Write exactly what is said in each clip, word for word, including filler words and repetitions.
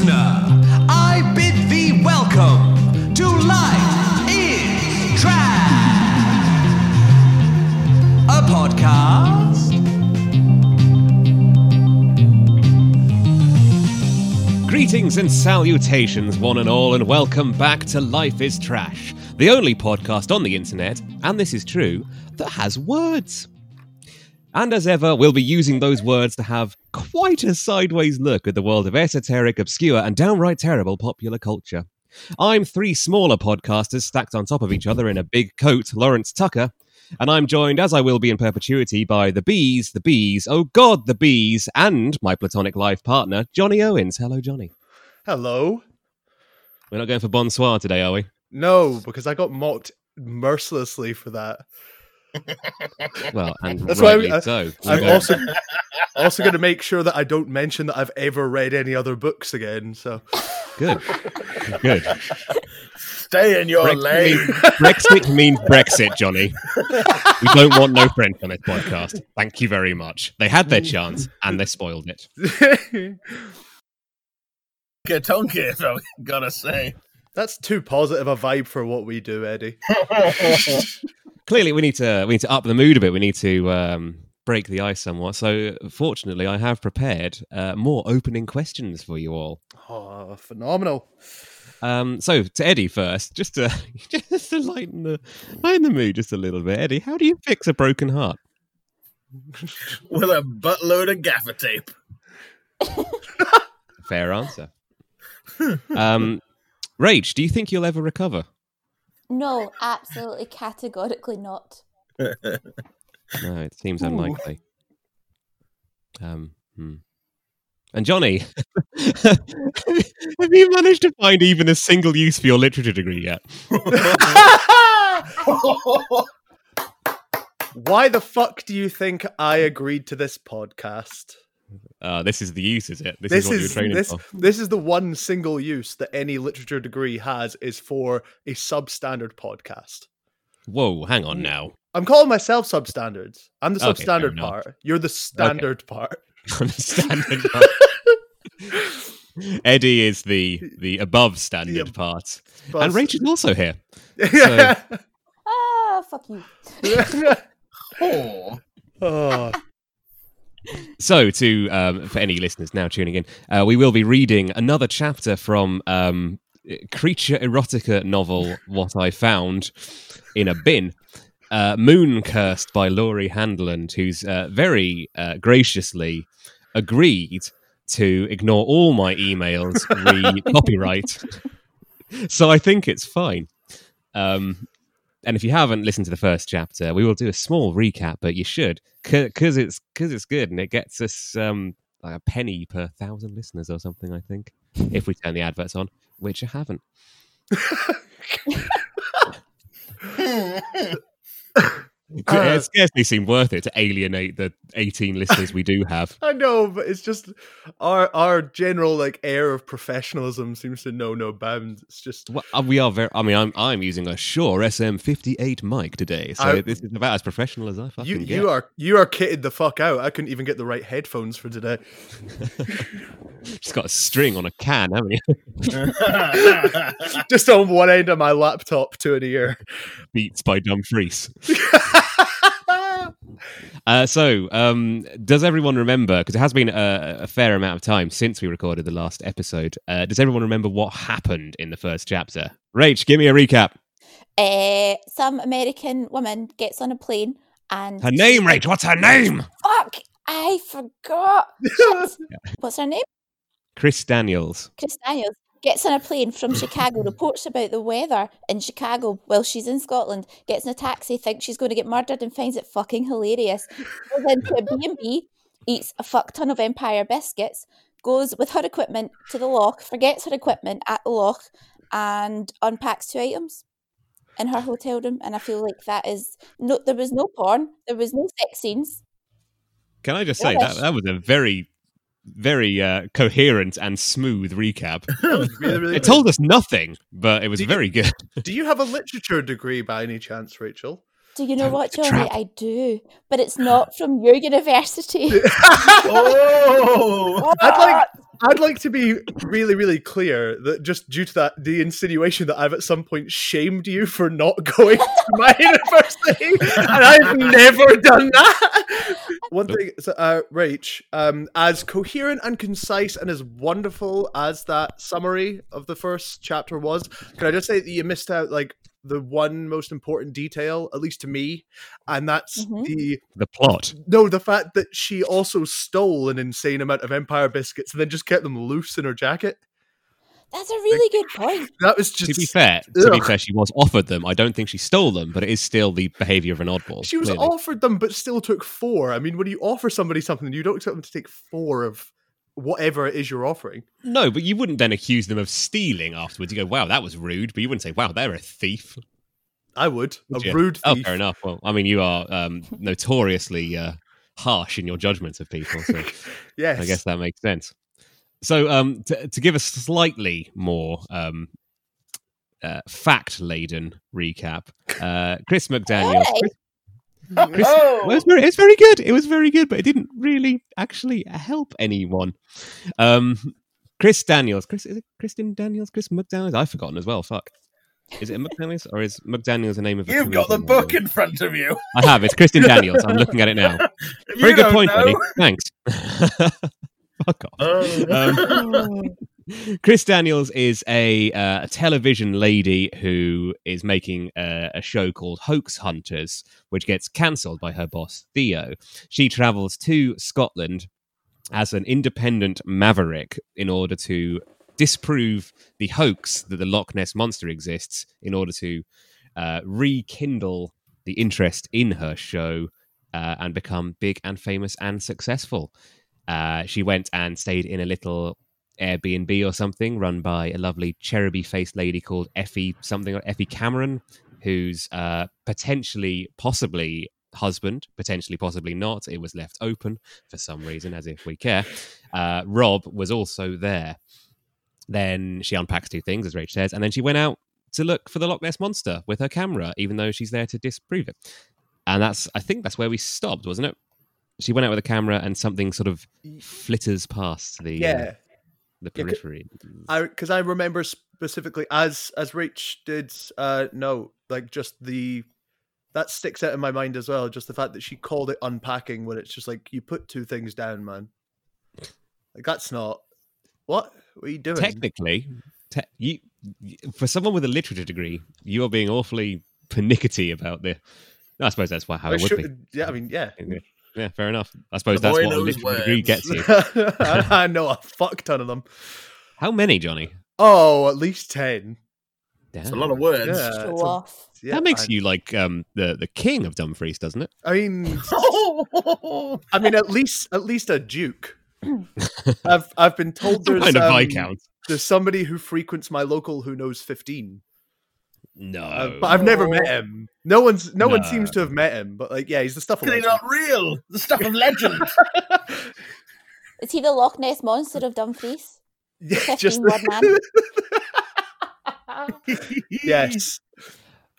listener, I bid thee welcome to Light is Trash, a podcast. Greetings and salutations, one and all, and welcome back to Life is Trash, the only podcast on the internet, and this is true, that has words. And as ever, we'll be using those words to have quite a sideways look at the world of esoteric, obscure, and downright terrible popular culture. I'm three smaller podcasters stacked on top of each other in a big coat, Lawrence Tucker, and I'm joined, as I will be in perpetuity, by the bees, the bees, oh God, the bees, and my platonic life partner, Johnny Owens. Hello, Johnny. Hello. We're not going for bonsoir today, are we? No, because I got mocked mercilessly for that. Well, and that's rightly why I, so. I'm going. also also going to make sure that I don't mention that I've ever read any other books again. So good, good. Stay in your Brexit lane. Mean, Brexit means Brexit, Johnny. We don't want no French on this podcast. Thank you very much. They had their chance and they spoiled it. Katonke, is what I'm gonna say. That's too positive a vibe for what we do, Eddie. Clearly, we need to we need to up the mood a bit. We need to um, break the ice somewhat. So, fortunately, I have prepared uh, more opening questions for you all. Oh, phenomenal! Um, so, to Eddie first, just to just to lighten the lighten the mood just a little bit. Eddie, how do you fix a broken heart? With a buttload of gaffer tape. Fair answer. Um, Rach, do you think you'll ever recover? No, absolutely categorically not. No, it seems Ooh. unlikely. Um, hmm. And Johnny, have you managed to find even a single use for your literature degree yet? Why the fuck do you think I agreed to this podcast? Uh, this is the use, is it? This, this is what you're training this, for. This is the one single use that any literature degree has, is for a substandard podcast. Whoa, hang on now. I'm calling myself substandards. I'm the okay, substandard part. You're the standard okay. part. I'm the standard part. Eddie is the, the above standard the, part. Above and Rachel's also here. So. Ah, fuck you. Oh. Oh. So, to um, for any listeners now tuning in, uh, we will be reading another chapter from um, Creature Erotica novel What I Found in a Bin, uh, Moon Cursed by Laurie Handeland, who's uh, very uh, graciously agreed to ignore all my emails, re-copyright, so I think it's fine. Um And if you haven't listened to the first chapter, we will do a small recap, but you should, because it's because it's good, and it gets us um, like a penny per thousand listeners or something, I think, if we turn the adverts on, which I haven't. It scarcely seemed worth it to alienate the eighteen listeners we do have. I know, but it's just our our general like air of professionalism seems to know no bounds. It's just well, we are very. I mean, I'm I'm using a Shure S M fifty-eight mic today, so I, this is about as professional as I fucking you, get. You are you are kitted the fuck out. I couldn't even get the right headphones for today. Just got a string on a can, haven't you? Just on one end of my laptop to an ear. Beats by Dumfries. Uh, so, um, does everyone remember, because it has been a, a fair amount of time since we recorded the last episode, uh, does everyone remember what happened in the first chapter? Rach, give me a recap. Uh, some American woman gets on a plane and... Her name, Rach, what's her name? Fuck, I forgot. What's her name? Chris Daniels. Chris Daniels. Gets on a plane from Chicago, reports about the weather in Chicago while she's in Scotland, gets in a taxi, thinks she's going to get murdered and finds it fucking hilarious. Goes into a B and B, eats a fuck ton of Empire biscuits, goes with her equipment to the loch, forgets her equipment at the loch and unpacks two items in her hotel room. And I feel like that is... no. There was no porn, there was no sex scenes. Can I just say, that, that was a very... very uh, coherent and smooth recap. Really, really it told good. us nothing, but it was do very you, good. Do you have a literature degree by any chance, Rachel? Do you know Don't what, Johnny? Trap. I do, but it's not from your university. Oh! I'd like, I'd like to be really, really clear that just due to that, the insinuation that I've at some point shamed you for not going to my university, and I've never done that. One thing, so, uh, Rach, um, as coherent and concise and as wonderful as that summary of the first chapter was, can I just say that you missed out, like, the one most important detail, at least to me, and that's mm-hmm. the the plot. No, the fact that she also stole an insane amount of Empire biscuits and then just kept them loose in her jacket. That's a really good point. That was just to be fair. Ugh. To be fair, she was offered them. I don't think she stole them, but it is still the behavior of an oddball. She was clearly offered them, but still took four. I mean, when you offer somebody something, you don't expect them to take four of whatever it is you're offering. No, but you wouldn't then accuse them of stealing afterwards. You go, wow, that was rude. But you wouldn't say, wow, they're a thief. I would. would a you? rude thief. Oh, fair enough. Well, I mean, you are um, notoriously uh, harsh in your judgments of people. So yes. I guess that makes sense. So um, to, to give a slightly more um, uh, fact-laden recap, uh, Chris McDaniel... Hey. Chris, oh. well, it, was very, it was very good. It was very good, but it didn't really actually help anyone. Um, Chris Daniels, Chris is it Kristen Daniels, Chris McDaniels. I've forgotten as well. Fuck, is it McDaniels or is McDaniels the name of? You've got the book in front of you. I have. It's Kristen Daniels. I'm looking at it now. Very good point, know. buddy. Thanks. Fuck off. Oh. Um, Chris Daniels is a, uh, a television lady who is making a, a show called Hoax Hunters, which gets cancelled by her boss, Theo. She travels to Scotland as an independent maverick in order to disprove the hoax that the Loch Ness monster exists, in order to uh, rekindle the interest in her show uh, and become big and famous and successful. Uh, she went and stayed in a little Airbnb or something run by a lovely cheruby-faced lady called Effie something or Effie Cameron, who's uh, potentially, possibly husband, potentially, possibly not. It was left open for some reason, as if we care. Uh, Rob was also there. Then she unpacks two things, as Rach says, and then she went out to look for the Loch Ness Monster with her camera, even though she's there to disprove it. And that's, I think that's where we stopped, wasn't it? She went out with a camera and something sort of flitters past the yeah. uh, the periphery. Because yeah, I, I remember specifically, as as Rach did uh, note, like just the, that sticks out in my mind as well, just the fact that she called it unpacking when it's just like, you put two things down, man. Like, that's not, what, what are you doing? Technically, te- you, for someone with a literature degree, you are being awfully pernickety about the, I suppose that's why how it should, would be. Yeah, I mean, yeah. Yeah, fair enough. I suppose the that's what a literary degree gets you. I know a fuck ton of them. How many, Johnny? Oh, at least ten. It's a lot of words. Yeah, a, a, yeah, that makes I, you like um, the the king of Dumfries, doesn't it? I mean, I mean, at least at least a duke. I've I've been told there's kind of um, viscount. There's somebody who frequents my local who knows fifteen. No, uh, but I've never met him. No one's, no, no one seems to have met him. But like, yeah, he's the stuff of legend. Not real. The stuff of legend. Is he the Loch Ness monster of Dumfries? Yeah, just the... yes,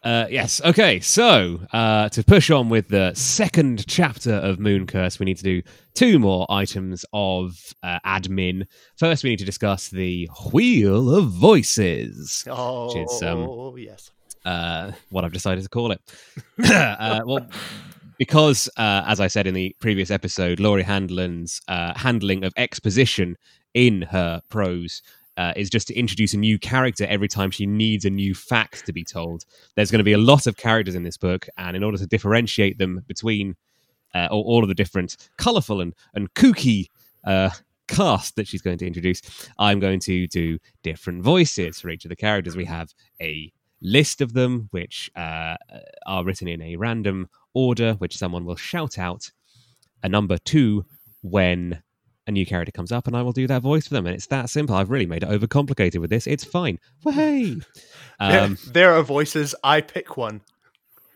uh, yes. Okay, so uh, to push on with the second chapter of Moon Curse, we need to do two more items of uh, admin. First, we need to discuss the Wheel of Voices, oh, which is um, yes. Uh, what I've decided to call it. uh, well, because, uh, as I said in the previous episode, Laurie Handeland's uh, handling of exposition in her prose uh, is just to introduce a new character every time she needs a new fact to be told. There's going to be a lot of characters in this book, and in order to differentiate them between uh, all, all of the different colourful and, and kooky uh cast that she's going to introduce, I'm going to do different voices for each of the characters. We have a list of them, which uh, are written in a random order, which someone will shout out a number two when a new character comes up, and I will do that voice for them. And it's that simple. I've really made it overcomplicated with this. It's fine. Wahey! Um, there, there are voices. I pick one.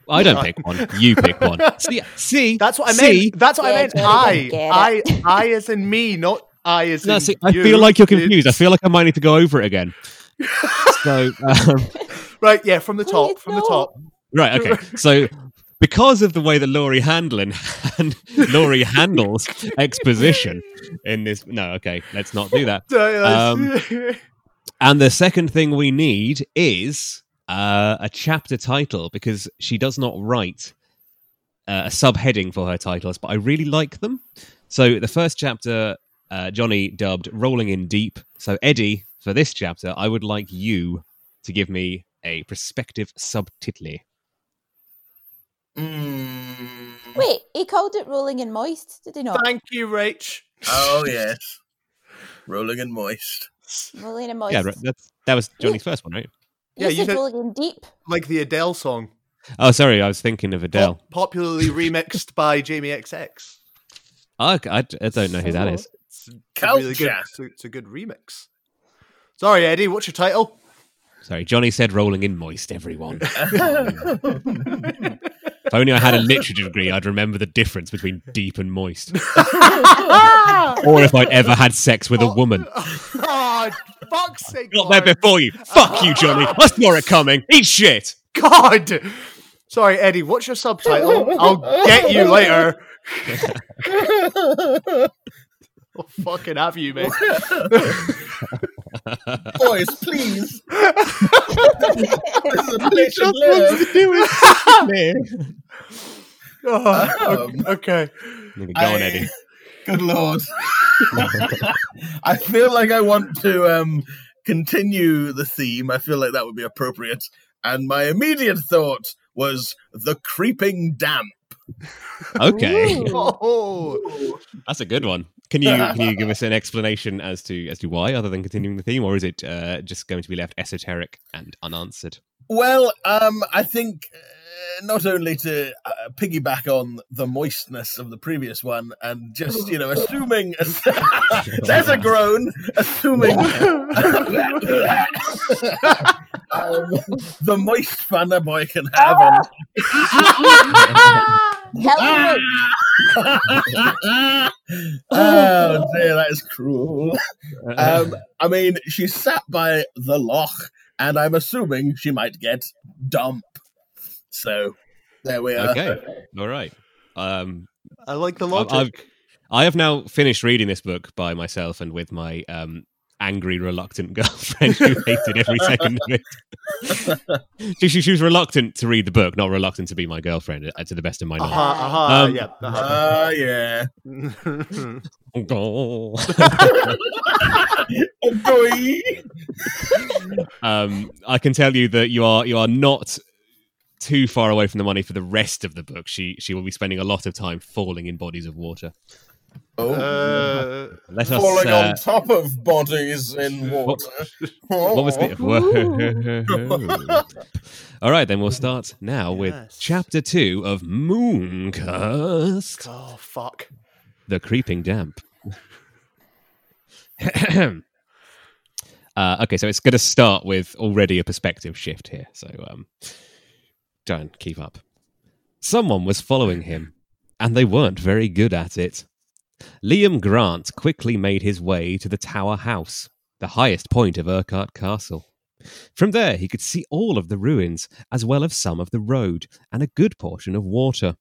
I don't pick one. You pick one. See, see, that's what I see, meant. That's what yeah, I meant. I, I, I, as in me, not I as no, in see, I you. I feel like you're confused. I feel like I might need to go over it again. So. Um, Right, yeah, from the top, Wait, from no. the top. Right, okay. So because of the way that Laurie Handeland and Laurie handles exposition in this. No, okay, let's not do that. Um, and the second thing we need is uh, a chapter title, because she does not write uh, a subheading for her titles, but I really like them. So the first chapter, uh, Johnny dubbed Rolling in Deep. So Eddie, for this chapter, I would like you to give me a prospective subtitle. Mm. Wait, he called it Rolling in Moist, did he not? Thank you, Rach. Oh, yes. Rolling in Moist. Rolling in Moist. Yeah, that's, that was Johnny's you, first one, right? You yeah, said you said Rolling in Deep. Like the Adele song. Oh, sorry, I was thinking of Adele. Pop- popularly remixed by Jamie double X. I, I, I don't know who that is. It's, it's, a really good, it's, a, it's a good remix. Sorry, Eddie, what's your title? Sorry, Johnny said Rolling in Moist, everyone. If only I had a literature degree, I'd remember the difference between deep and moist. Or if I'd ever had sex with a woman. Oh, fuck's sake. Got there before you. Fuck you, Johnny. I saw it coming. Eat shit. God. Sorry, Eddie, what's your subtitle? I'll get you later. I'll fucking have you, mate. Boys, please. This is to do it. oh, um, okay. Go I, on, Eddie. Good lord. I feel like I want to um, continue the theme. I feel like that would be appropriate. And my immediate thought was the creeping damp. Okay. Oh. That's a good one. Can you can you give us an explanation as to as to why, other than continuing the theme, or is it uh, just going to be left esoteric and unanswered? Well, um, I think uh, not only to uh, piggyback on the moistness of the previous one, and just, you know, assuming there's a groan, assuming um, the moist fun a boy can have. On. Ah! Oh dear, that is cruel. um, I mean, she sat by the loch, and I'm assuming she might get dump. So there we are. Okay, all right. Um, I like the logic. I've, I have now finished reading this book by myself and with my um, angry, reluctant girlfriend who hated every second of it. she, she, she was reluctant to read the book, not reluctant to be my girlfriend, to the best of my knowledge. Ah, uh-huh, uh-huh, um, yeah. Ah, uh-huh. uh, yeah. um, I can tell you that you are you are not too far away from the money for the rest of the book. She she will be spending a lot of time falling in bodies of water. Oh, uh, let us, falling uh, on top of bodies in water. What, what was the... All right, then we'll start now yes. with chapter two of Moon Cursed. Oh, fuck. The Creeping Damp. uh, okay, so it's going to start with already a perspective shift here, so um, don't keep up. Someone was following him, and they weren't very good at it. Liam Grant quickly made his way to the Tower House, the highest point of Urquhart Castle. From there, he could see all of the ruins, as well as some of the road, and a good portion of water.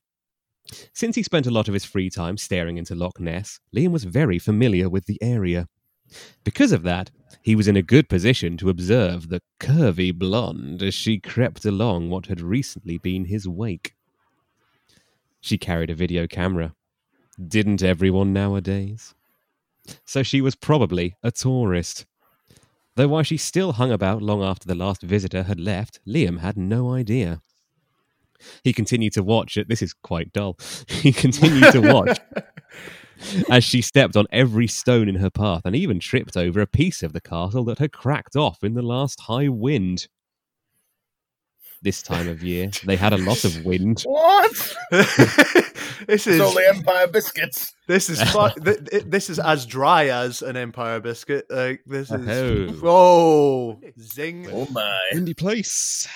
Since he spent a lot of his free time staring into Loch Ness, Liam was very familiar with the area. Because of that, he was in a good position to observe the curvy blonde as she crept along what had recently been his wake. She carried a video camera. Didn't everyone nowadays? So she was probably a tourist. Though why she still hung about long after the last visitor had left, Liam had no idea. He continued to watch it. This is quite dull. He continued to watch as she stepped on every stone in her path and even tripped over a piece of the castle that had cracked off in the last high wind. This time of year, they had a lot of wind. What? This is only Empire biscuits. This is fu- th- this is as dry as an Empire biscuit. Like this is. Oh, oh zing! Oh my, windy place.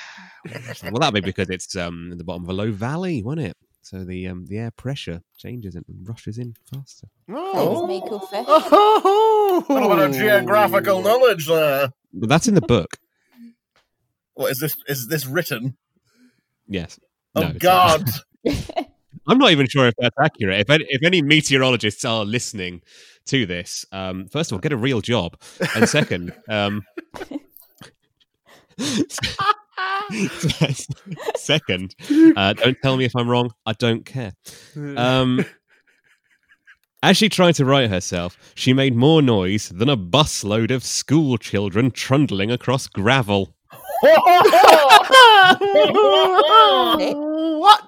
Well, that may be because it's um at the bottom of a low valley, wasn't it? So the um the air pressure changes and rushes in faster. Oh, me cool fish. Oh, what about a geographical knowledge there? Well, that's in the book. What is this? Is this written? Yes. Oh no, God! I'm not even sure if that's accurate. If any, if any meteorologists are listening to this, um, first of all, get a real job. And second... Um, second, uh, don't tell me if I'm wrong. I don't care. Um, as she tried to right herself, she made more noise than a busload of school children trundling across gravel. What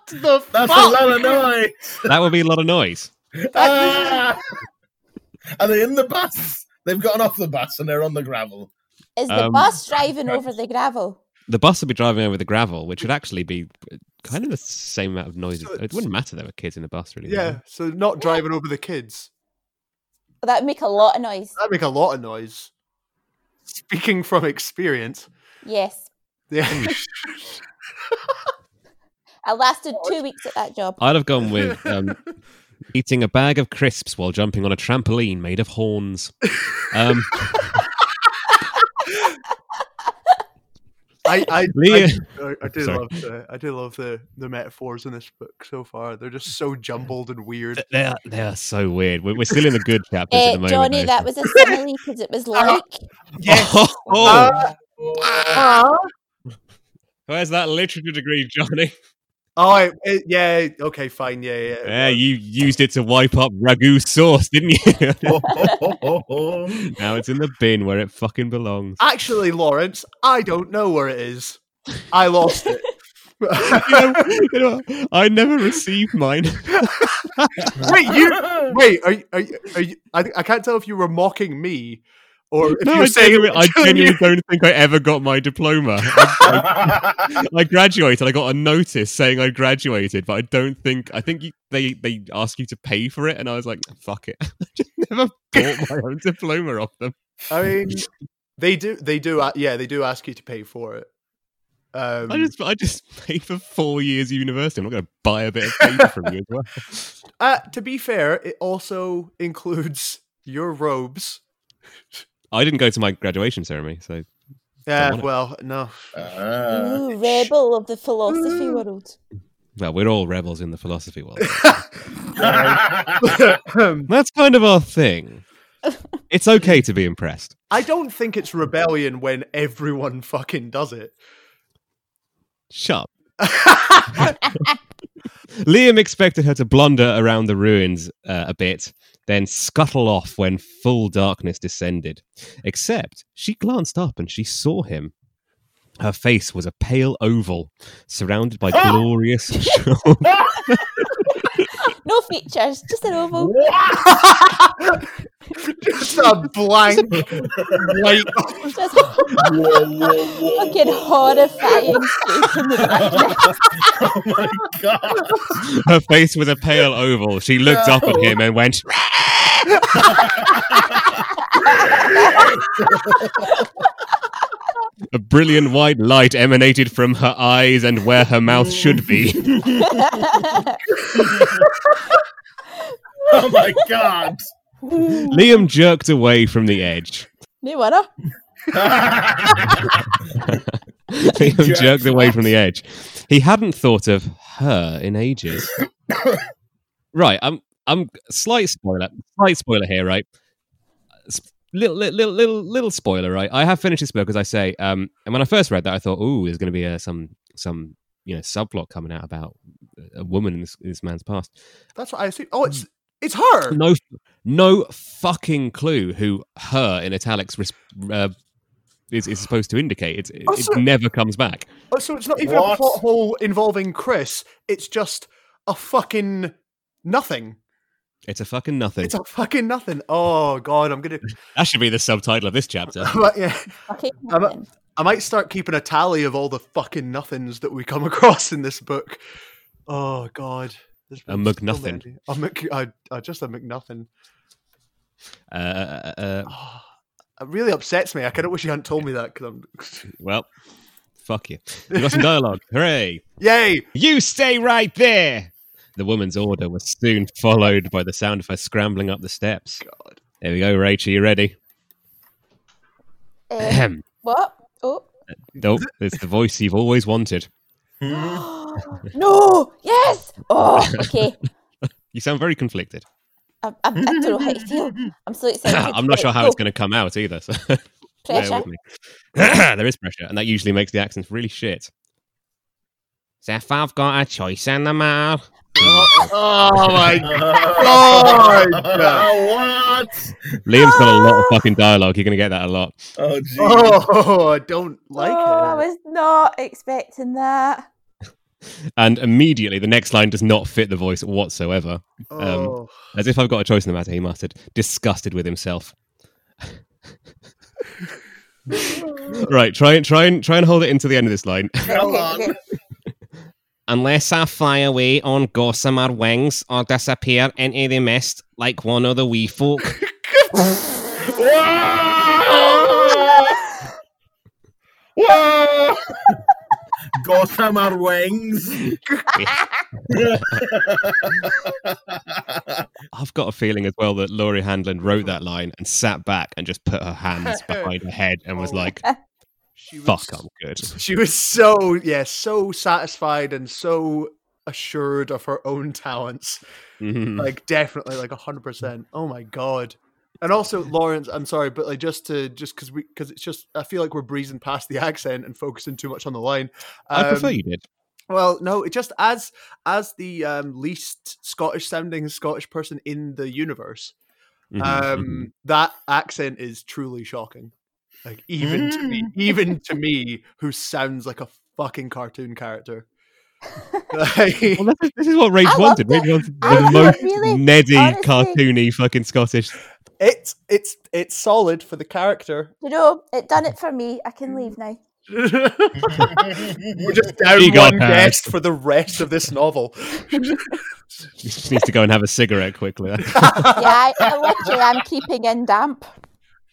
the fuck? That's a lot of noise. That would be a lot of noise. Ah! Are they in the bus? They've gotten off the bus and they're on the gravel. Is the um, bus driving over the gravel? The bus would be driving over the gravel, which would actually be kind of the same amount of noise. So it wouldn't matter there were kids in the bus, really. Yeah, though. So not driving yeah. over the kids. Well, that'd make a lot of noise. That'd make a lot of noise. Speaking from experience. Yes. Yeah. I lasted two weeks at that job. I'd have gone with um, eating a bag of crisps while jumping on a trampoline made of horns. Um... I I, Liam, I, I do sorry. love the I do love the, the metaphors in this book so far. They're just so jumbled and weird. They are they are so weird. We're, we're still in the good chapters uh, at the moment. Johnny, though. That was a simile because it was like yes. Oh, oh. Uh, uh. Where's that literature degree, Johnny? Oh it, it, yeah, okay, fine, yeah, yeah. Yeah, you used it to wipe up ragu sauce, didn't you? oh, oh, oh, oh. Now it's in the bin where it fucking belongs. Actually, Lawrence, I don't know where it is. I lost it. you know, you know, I never received mine. wait, you wait, are you, are you, are you I, I can't tell if you were mocking me or if no, you're I saying genuinely, I genuinely don't think I ever got my diploma. I, I, I graduated. I got a notice saying I graduated, but I don't think. I think you, they they ask you to pay for it, and I was like, "Fuck it!" I just never bought my own diploma off them. I mean, they do. They do. Uh, yeah, they do ask you to pay for it. Um, I just, I just paid for four years of university. I'm not going to buy a bit of paper from you as well. Uh, to be fair, it also includes your robes. I didn't go to my graduation ceremony, so... Yeah, uh, well, no. Uh, Ooh, rebel of the philosophy uh, world. Well, we're all rebels in the philosophy world. That's kind of our thing. It's okay to be impressed. I don't think it's rebellion when everyone fucking does it. Shut up. Liam expected her to blunder around the ruins uh, a bit, then scuttle off when full darkness descended. Except she glanced up and she saw him. Her face was a pale oval, surrounded by ah! glorious... No features, just an oval. Just a blank... white... Just... Fucking horrifying face in the darkness. Oh my god. Her face was a pale oval. She looked no. up at him and went... A brilliant white light emanated from her eyes and where her mouth should be. Oh my god. Liam jerked away from the edge. New one up. Liam jerked away from the edge. He hadn't thought of her in ages. Right, I'm I'm slight spoiler. Slight spoiler here, right? Sp- Little, little, little, little spoiler, right? I have finished this book, as I say, um, and when I first read that, I thought, "Ooh, there's going to be a, some, some, you know, subplot coming out about a woman in this, this man's past." That's what I assume. Oh, it's it's her. No, no fucking clue who "her" in italics uh, is is supposed to indicate. It's, oh, so, it never comes back. Oh, so it's not even what? a plot hole involving Chris. It's just a fucking nothing. It's a fucking nothing. It's a fucking nothing. Oh, God, I'm going to... That should be the subtitle of this chapter. yeah. I, might, I might start keeping a tally of all the fucking nothings that we come across in this book. Oh, God. A McNothing. A Mc, I, I just a McNothing. Uh, uh, uh, oh, it really upsets me. I kind of wish you hadn't told me that. Cause I'm... Well, fuck you. You got some dialogue. Hooray. Yay. You stay right there. The woman's order was soon followed by the sound of her scrambling up the steps. God. There we go, Rach. Are you ready? Um, what? Oh. Nope. It's the voice you've always wanted. No! Yes! Oh, okay. You sound very conflicted. I, I, I don't know how to feel. I'm so excited. I'm not sure how go. It's going to come out either. So. Pressure. There is pressure, and that usually makes the accents really shit. If I've got a choice in the matter. Oh, oh my god! What? Liam's got a lot of fucking dialogue. You're going to get that a lot. Oh, geez. Oh, I don't like oh, it. I was not expecting that. And immediately, the next line does not fit the voice whatsoever. Oh. Um, as if I've got a choice in the matter, he muttered, disgusted with himself. Right, try and try and try and hold it into the end of this line. Come on. Unless I fly away on gossamer wings or disappear into the mist like one of the wee folk. Whoa! Whoa! Gossamer wings. I've got a feeling as well that Laurie Handeland wrote that line and sat back and just put her hands behind her head and was like, she was, fuck, I'm good. She was so, yeah, so satisfied and so assured of her own talents. Mm-hmm. Like, definitely, like one hundred percent. Oh my God. And also, Lawrence, I'm sorry, but like just to just because we because it's just I feel like we're breezing past the accent and focusing too much on the line. Um, I prefer you did. Well, no, it just as as the um, least Scottish sounding Scottish person in the universe, mm-hmm, um, mm-hmm. that accent is truly shocking. Like even mm. to me, even to me, who sounds like a fucking cartoon character. Like, well, this, is, this is what Rage I wanted. Rage wanted the most really, neddy, honestly, cartoony fucking Scottish. It's it's it's solid for the character. You know, it done it for me. I can leave now. We're just down she one guest for the rest of this novel. She just needs to go and have a cigarette quickly. Yeah, I, I literally, I'm keeping in damp.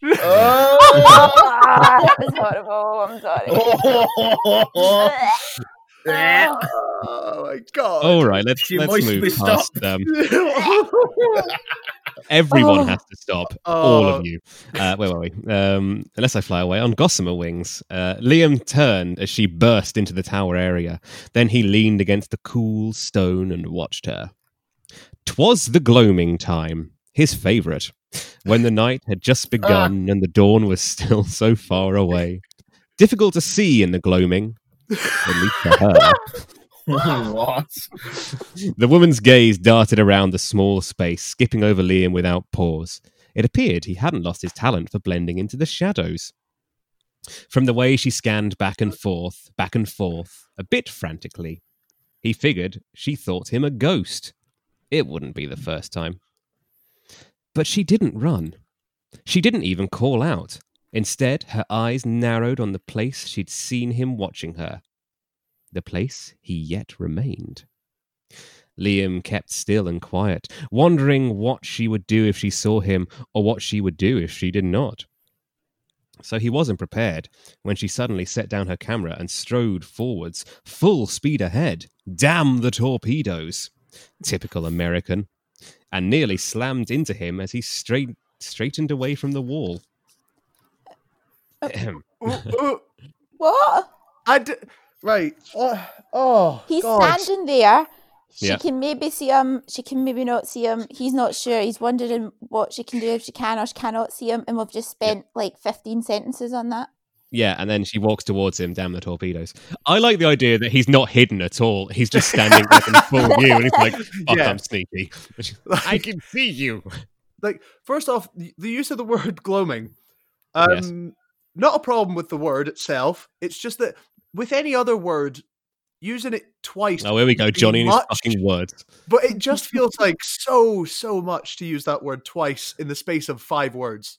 Oh! Oh, that was horrible. I'm sorry. Oh. Oh my god! All right, let's she let's move past them. Um, everyone oh. has to stop. Oh. All of you. Uh, where were we? Um, unless I fly away on gossamer wings. Uh, Liam turned as she burst into the tower area. Then he leaned against the cool stone and watched her. 'Twas the gloaming time, his favourite, when the night had just begun ah. and the dawn was still so far away, difficult to see in the gloaming. At least for her. What? The woman's gaze darted around the small space, skipping over Liam without pause. It appeared he hadn't lost his talent for blending into the shadows. From the way she scanned back and forth, back and forth, a bit frantically, he figured she thought him a ghost. It wouldn't be the first time. But she didn't run. She didn't even call out. Instead, her eyes narrowed on the place she'd seen him watching her. The place he yet remained. Liam kept still and quiet, wondering what she would do if she saw him, or what she would do if she did not. So he wasn't prepared when she suddenly set down her camera and strode forwards, full speed ahead. Damn the torpedoes! Typical American. And nearly slammed into him as he straight, straightened away from the wall. What? I d- right. Oh, oh he's God. Standing there. She yeah. can maybe see him. She can maybe not see him. He's not sure. He's wondering what she can do, if she can or she cannot see him. And we've just spent yeah. like fifteen sentences on that. Yeah, and then she walks towards him. Damn the torpedoes! I like the idea that he's not hidden at all. He's just standing there in full view, and he's like, "Fuck, yeah. I'm sneaky. I can see you." Like, first off, the use of the word "gloaming." Um, yes. Not a problem with the word itself. It's just that with any other word, using it twice. Oh, here we go, Johnny and his fucking words. But it just feels like so, so much to use that word twice in the space of five words.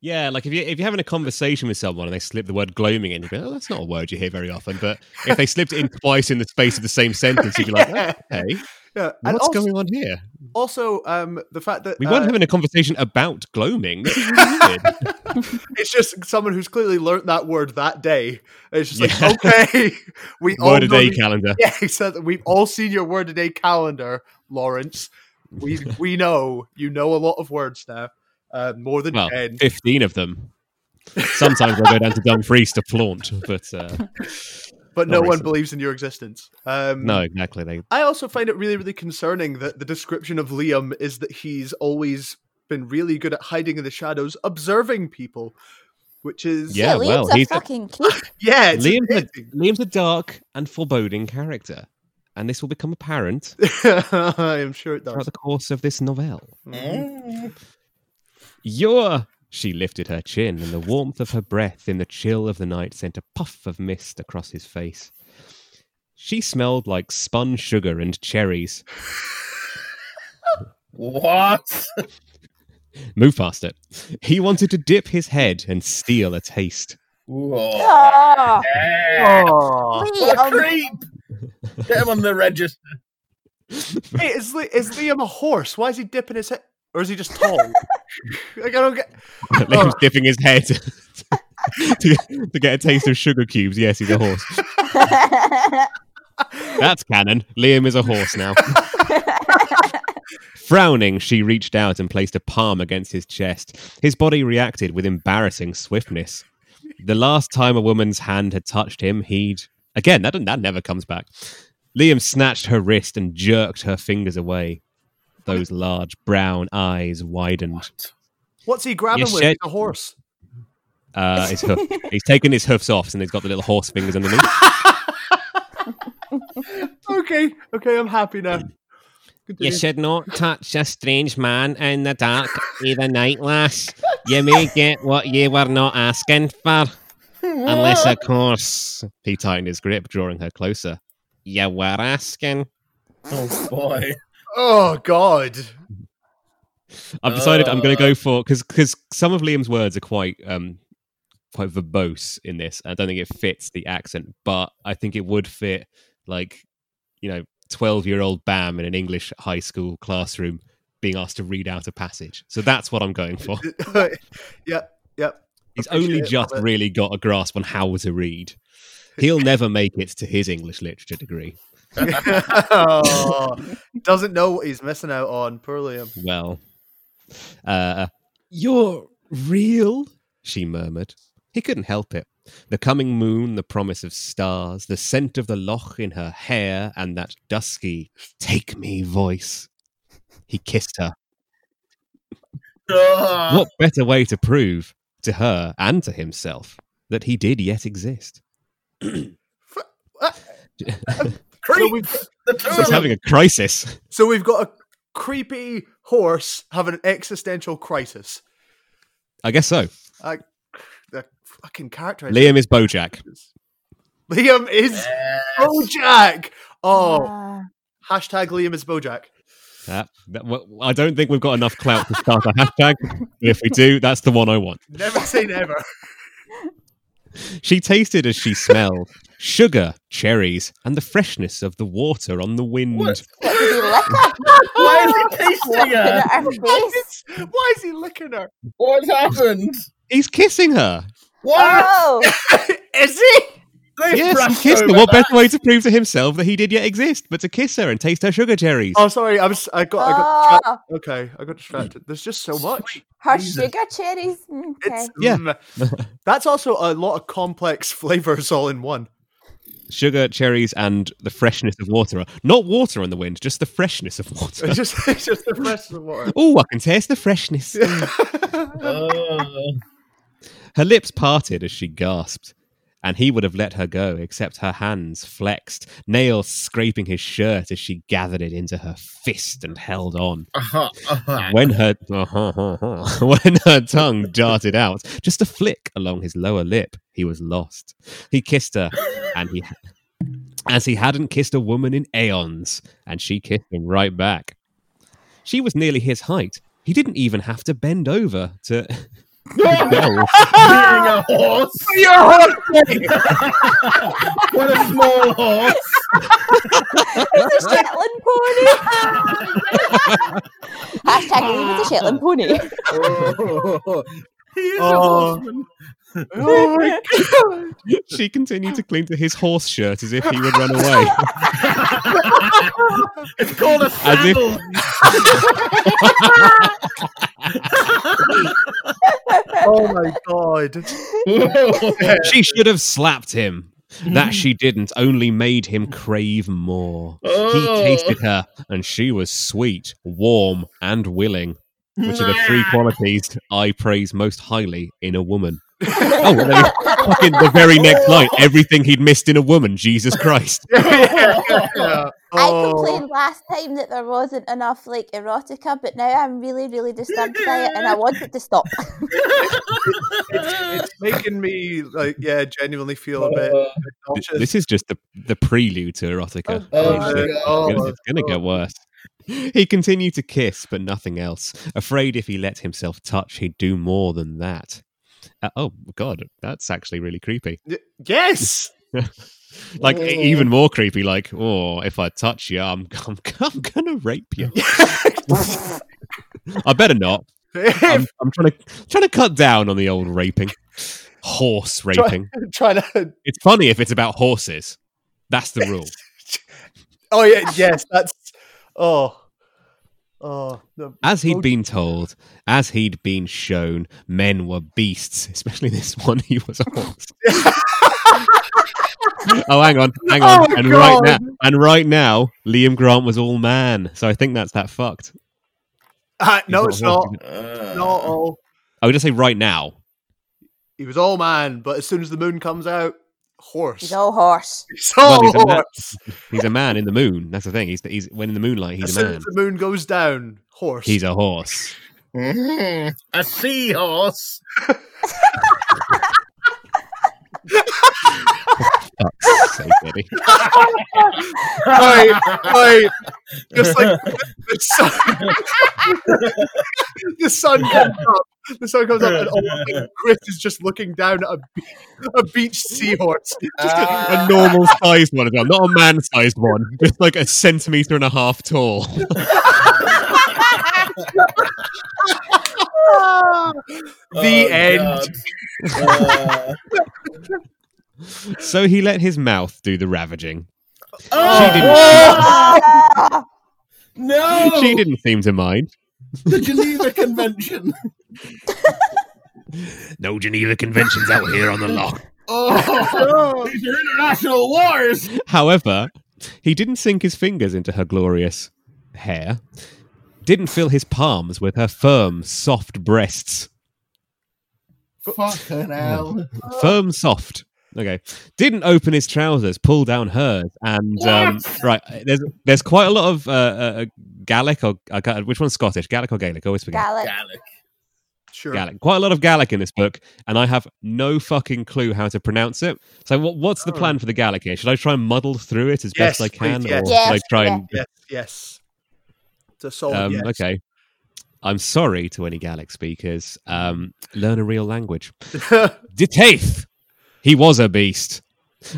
Yeah, like if you if you're having a conversation with someone and they slip the word "gloaming" in, you go, "Oh, that's not a word you hear very often." But if they slipped it in twice in the space of the same sentence, you'd be like, yeah. oh, "Okay, yeah. what's also, going on here?" Also, um, the fact that we uh, weren't having a conversation about gloaming. This is weird. It's just someone who's clearly learnt that word that day. It's just yeah. like, okay, we word all word a day calendar. Yeah, exactly. We've all seen your word a day calendar, Lawrence. We we know you know a lot of words now. Uh, more than well, ten. fifteen of them. Sometimes I go down to Dumfries to flaunt, but uh... But no one believes in your existence. Um, no, exactly. They... I also find it really, really concerning that the description of Liam is that he's always been really good at hiding in the shadows, observing people, which is... Yeah, yeah well, Liam's a he's fucking... A... yeah, it's Liam's a, Liam's a dark and foreboding character. And this will become apparent... I am sure it does. ...throughout the course of this novelle. Mm. You're... She lifted her chin, and the warmth of her breath in the chill of the night sent a puff of mist across his face. She smelled like spun sugar and cherries. What? Move past it. He wanted to dip his head and steal a taste. Oh. Yeah. Oh. What a creep! Get him on the register. Hey, is, Li- is Liam a horse? Why is he dipping his head? Or is he just tall? Like, I don't get... Liam's oh. dipping his head to, to get a taste of sugar cubes. Yes, he's a horse. That's canon. Liam is a horse now. Frowning, she reached out and placed a palm against his chest. His body reacted with embarrassing swiftness. The last time a woman's hand had touched him, he'd... Again, that, that never comes back. Liam snatched her wrist and jerked her fingers away. Those large brown eyes widened. What? What's he grabbing you with? Shed- a horse? Uh, his hoof. He's taken his hoofs off and he's got the little horse fingers underneath. okay, okay, I'm happy now. Continue. You should not touch a strange man in the dark in the night, lass. You may get what you were not asking for. Unless, of course... He tightened his grip, drawing her closer. You were asking. Oh, boy. Oh, God. I've decided uh, I'm going to go for... Because because some of Liam's words are quite um, quite verbose in this. I don't think it fits the accent, but I think it would fit, like, you know, twelve-year-old Bam in an English high school classroom being asked to read out a passage. So that's what I'm going for. Yep, yep. He's Appreciate only just it. really got a grasp on how to read. He'll never make it to his English literature degree. Oh, doesn't know what he's missing out on, poor Liam. Well, uh, you're real, she murmured. He couldn't help it. The coming moon, the promise of stars, the scent of the loch in her hair, and that dusky, take me voice. He kissed her. Ah! What better way to prove to her and to himself that he did yet exist? So we've, he's having a crisis. So we've got a creepy horse having an existential crisis. I guess so. I, I fucking character. Liam is Bojack. Liam is yes. Bojack. Oh, yeah. Hashtag Liam is Bojack. Uh, that, well, I don't think we've got enough clout to start a hashtag. If we do, that's the one I want. Never say never. She tasted as she smelled sugar, cherries, and the freshness of the water on the wind. What? What did he lick her? Why is he tasting her? her why, is, why is he licking her? What's happened? He's kissing her. What? Oh. Is he? They've yes, he kissed her. What that. better way to prove to himself that he did yet exist, but to kiss her and taste her sugar cherries? Oh, sorry, I was, I got, I got, oh. tra- okay, I got distracted. There's just so much. Her sugar cherries. Okay. Yeah, mm, that's also a lot of complex flavors all in one. Sugar, cherries, and the freshness of water. Not water on the wind, just the freshness of water. It's just, it's just the freshness of water. Oh, I can taste the freshness. oh. Her lips parted as she gasped. And he would have let her go, except her hands flexed, nails scraping his shirt as she gathered it into her fist and held on. Uh-huh, uh-huh. When her uh-huh, uh-huh. when her tongue darted out, just a flick along his lower lip, he was lost. He kissed her, and he as he hadn't kissed a woman in aeons, and she kissed him right back. She was nearly his height. He didn't even have to bend over to... No. A horse. You're a horse. What a small horse. It's a Shetland pony. Hashtag ah. It's a Shetland pony. Oh. He is oh. a horseman. Oh my God. She continued to cling to his horse shirt as if he would run away. It's called a saddle. Oh my God. She should have slapped him. That she didn't only made him crave more. Oh. He tasted her, and she was sweet, warm, and willing, which are the three qualities I praise most highly in a woman. Oh, well, there was fucking the very next line. Everything he'd missed in a woman, Jesus Christ. yeah, yeah, yeah. Oh. I complained last time that there wasn't enough like erotica, but now I'm really, really disturbed by it, and I want it to stop. it's, it's making me like, yeah, genuinely feel a bit. Uh, nauseous. This is just the the prelude to erotica. Oh, I mean, it's oh, gonna, it's gonna oh. get worse. He continued to kiss, but nothing else. Afraid if he let himself touch, he'd do more than that. Uh, oh God, that's actually really creepy. Yes. Like oh. even more creepy. Like, oh, if I touch you, I'm I'm, I'm gonna rape you. I better not. I'm, I'm trying to trying to cut down on the old raping, horse raping. Try, trying to. It's funny if it's about horses. That's the rule. Oh yeah, yes, that's. Oh. Oh, no. As he'd been told, as he'd been shown, men were beasts, especially this one. He was a horse. oh, hang on, hang on. Oh, and God. right now, and right now, Liam Grant was all man. So I think that's that fucked. Uh, no, it's not. Uh, not all. I would just say right now. He was all man, but as soon as the moon comes out, horse. He's all horse. He's all well, he's horse. A he's a man in the moon. That's the thing. He's he's when in the moonlight. He's as a man. As soon as the moon goes down, horse. He's a horse. Mm-hmm. A seahorse. Fuck's sake, Eddie. Right, right. Just like the sun. the sun comes up. The sun comes up, and oh, Chris is just looking down at a, be- a beach seahorse. Just a, a normal sized one as well, not a man sized one, just like a centimetre and a half tall. the oh, end. Uh... So he let his mouth do the ravaging. Oh, she didn't oh! No! She didn't seem to mind. The Geneva Convention. No Geneva Conventions out here on the loch. Oh, these are international wars. However, he didn't sink his fingers into her glorious hair, didn't fill his palms with her firm, soft breasts. Fucking hell. Firm, soft. Okay. Didn't open his trousers, pull down hers, and um, right. There's there's quite a lot of uh, uh, Gaelic or uh, which one's Scottish? Gaelic or Gaelic? Always forget. Gaelic. Gaelic. Sure. Gaelic. Quite a lot of Gaelic in this book, and I have no fucking clue how to pronounce it. So, what, what's the plan for the Gaelic here? Should I try and muddle through it as yes, best I can, please, yes. or yes, should I try yes, and yes, yes, to solve? Um, yes. Okay. I'm sorry to any Gaelic speakers. Um, learn a real language. Ditaith. He was a beast.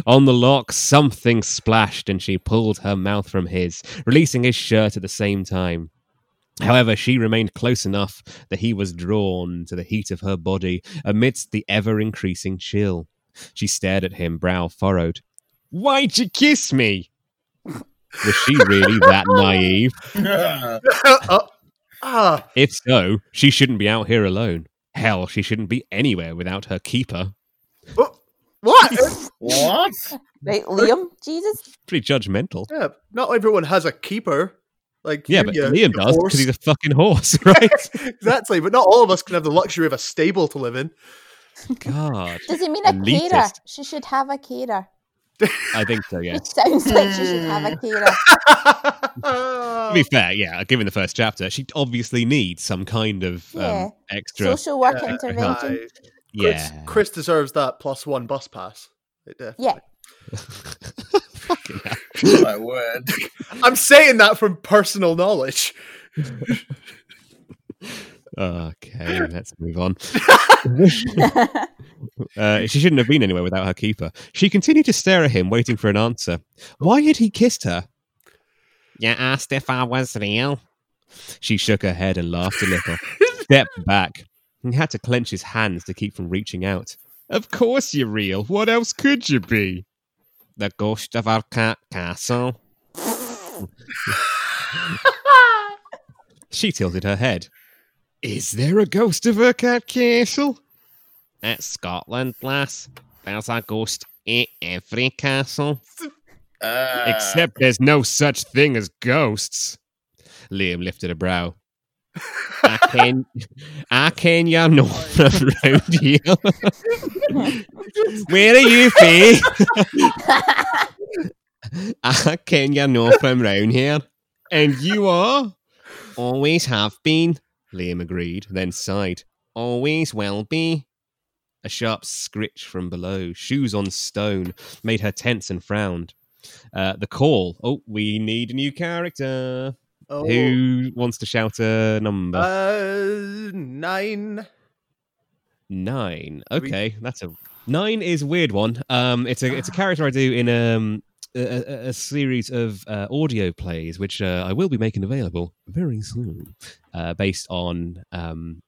On the loch, something splashed and she pulled her mouth from his, releasing his shirt at the same time. However, she remained close enough that he was drawn to the heat of her body amidst the ever-increasing chill. She stared at him, brow furrowed. Why'd you kiss me? Was she really that naive? If so, she shouldn't be out here alone. Hell, she shouldn't be anywhere without her keeper. Oh. What? What? Right, Liam? Jesus? Pretty judgmental. Yeah, not everyone has a keeper. Like yeah, you, but you, Liam does because he's a fucking horse, right? Exactly, but not all of us can have the luxury of a stable to live in. God. Does it mean a elitist. carer? She should have a carer. I think so, yeah. It sounds like she should have a carer. To be fair, yeah, given the first chapter, she obviously needs some kind of yeah. um, extra... social work yeah, intervention. I, Chris, yeah, Chris deserves that plus one bus pass. Yeah. Fucking hell. My word. I'm saying that from personal knowledge. Okay, let's move on. uh, she shouldn't have been anywhere without her keeper. She continued to stare at him, waiting for an answer. Why had he kissed her? You asked if I was real. She shook her head and laughed a little. Stepped back. He had to clench his hands to keep from reaching out. Of course you're real. What else could you be? The ghost of Urquhart Castle. She tilted her head. Is there a ghost of Urquhart Castle? That's Scotland, lass. There's a ghost in every castle. Uh. Except there's no such thing as ghosts. Liam lifted a brow. I can, I can, you're not from around here. Where are you, Faye? I can, you're not from round here. And you are? Always have been, Liam agreed, then sighed. Always will be. A sharp scritch from below, shoes on stone, made her tense and frowned. Uh, the call. Oh, we need a new character. Oh. Who wants to shout a number? Uh, nine. Nine. Okay, we... that's a nine is a weird one. Um, it's a it's a character I do in um a, a series of uh, audio plays, which uh, I will be making available very soon, uh, based on um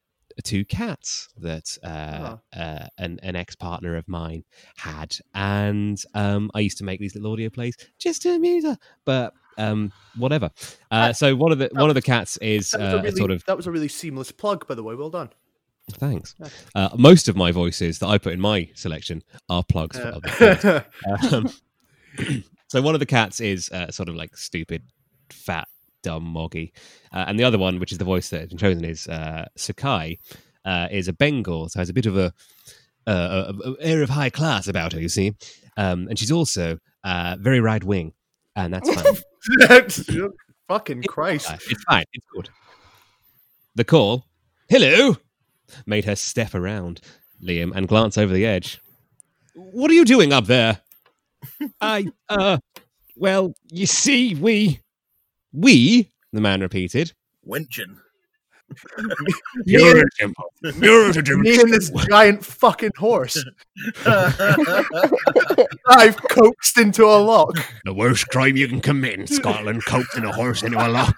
two cats that uh, oh. uh an an ex partner of mine had, and um I used to make these little audio plays just to amuse her, but. Um, whatever. Uh, so one of the one of the cats is uh, really, a sort of that was a really seamless plug, by the way. Well done. Thanks. Uh, most of my voices that I put in my selection are plugs for other things. Um, so one of the cats is uh, sort of like stupid, fat, dumb Moggy, uh, and the other one, which is the voice that has been chosen, is uh, Sakai, uh, is a Bengal, so has a bit of a, uh, a, a air of high class about her. You see, um, and she's also uh, very right wing, and that's fun. Fucking Christ. It's fine. It's good. The call, hello, made her step around, Liam, and glance over the edge. What are you doing up there? I, uh, well, you see, we... We, the man repeated. Wenchin. You're a chimpo. You're a chimpo. Me and this giant fucking horse. I've coaxed into a lock. The worst crime you can commit in Scotland, coaxing a horse into a lock.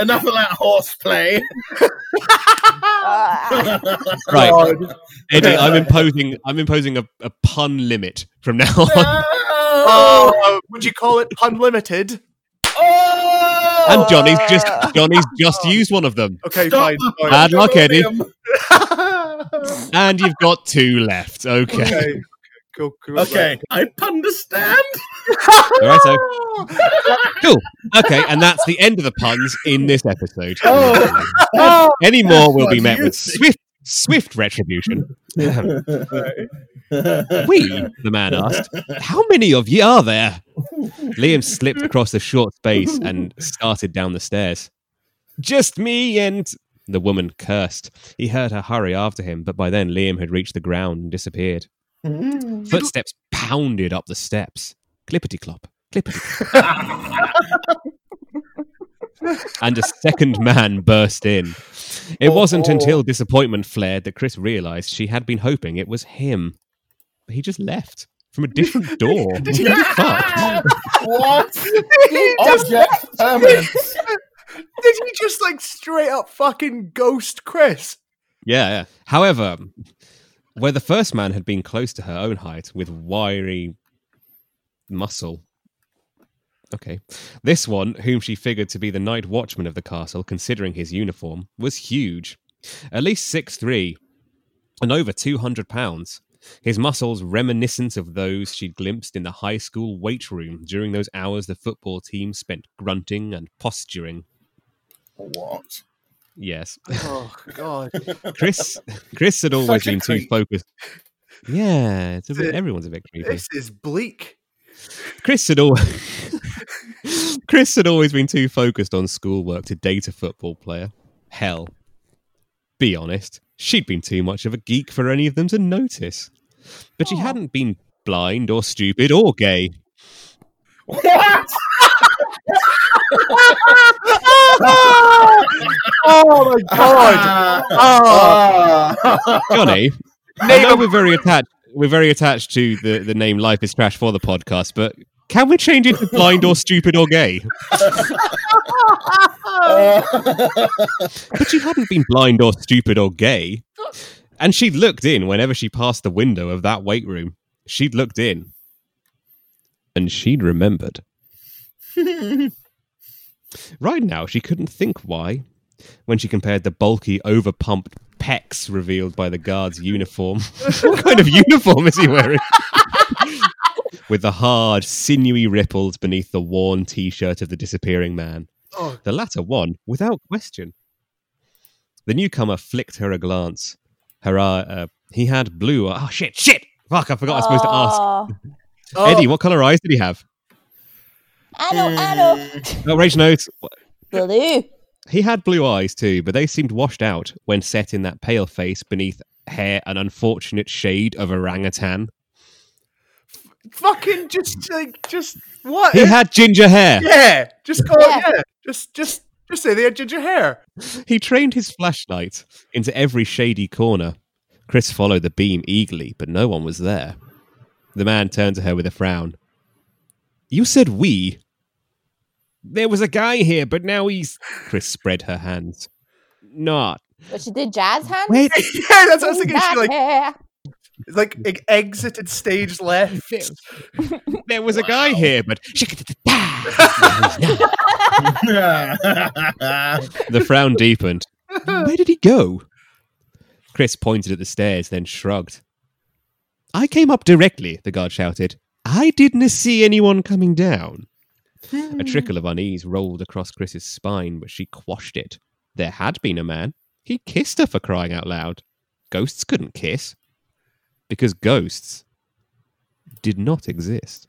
Enough of that horseplay. Right. God. Eddie, I'm imposing I'm imposing a, a pun limit from now on. Oh, would you call it pun limited? And Johnny's just Johnny's just used one of them. Okay, fine. Bad luck, Eddie. And you've got two left. Okay. Okay, cool, cool, okay. Right. I understand. All right, so. Cool. Okay, and that's the end of the puns in this episode. Oh. Any more will be met with swift, swift retribution. We, the man asked, how many of ye are there? Liam slipped across the short space and started down the stairs. Just me and... The woman cursed. He heard her hurry after him, but by then Liam had reached the ground and disappeared. Footsteps pounded up the steps. Clippity-clop. Clippity-clop. And a second man burst in. It wasn't until disappointment flared that Chris realised she had been hoping it was him. But he just left. From a different door. What the fuck? What? Object permanent. Did he just like straight up fucking ghost Chris? Yeah, yeah. However, where the first man had been close to her own height with wiry muscle. Okay. This one, whom she figured to be the night watchman of the castle, considering his uniform, was huge. At least six foot three and over two hundred pounds. His muscles reminiscent of those she'd glimpsed in the high school weight room during those hours the football team spent grunting and posturing. What? Yes. Oh, God. Chris Chris had always been creep. too focused. Yeah, it's a bit, everyone's a bit creepy. This is bleak. Chris had always... Chris had always been too focused on schoolwork to date a football player. Hell. Be honest. She'd been too much of a geek for any of them to notice. But she Aww. hadn't been blind or stupid or gay. What? Oh my God! Oh. Johnny, I know we're very attached. We're very attached to the, the name "Life Is Trash" for the podcast, but can we change it to "Blind or Stupid or Gay"? But she hadn't been blind or stupid or gay, and she'd looked in whenever she passed the window of that weight room. She'd looked in, and she'd remembered. Right now, she couldn't think why. When she compared the bulky, overpumped pecs revealed by the guard's uniform. What kind of uniform is he wearing? With the hard, sinewy ripples beneath the worn T-shirt of the disappearing man. Oh. The latter won without question. The newcomer flicked her a glance. Her eye, uh, he had blue... Oh, shit, shit! Fuck, I forgot I was oh. supposed to ask. Oh. Eddie, what colour eyes did he have? I know, I know. Oh, Rage Notes. Blue. He had blue eyes too, but they seemed washed out when set in that pale face beneath hair an unfortunate shade of orangutan. Fucking just like just what he had ginger hair. Yeah, just go yeah. yeah, just just just say they had ginger hair. He trained his flashlight into every shady corner. Chris followed the beam eagerly, but no one was there. The man turned to her with a frown. You said we. There was a guy here, but now he's. Chris spread her hands. Not. But she did jazz hands. Wait, yeah, that's what I was thinking. She like. Hair. It's like it exited stage left. There was wow. a guy here, but... The frown deepened. Where did he go? Chris pointed at the stairs, then shrugged. I came up directly, the guard shouted. I didn't see anyone coming down. A trickle of unease rolled across Chris's spine, but she quashed it. There had been a man. He kissed her for crying out loud. Ghosts couldn't kiss. Because ghosts did not exist.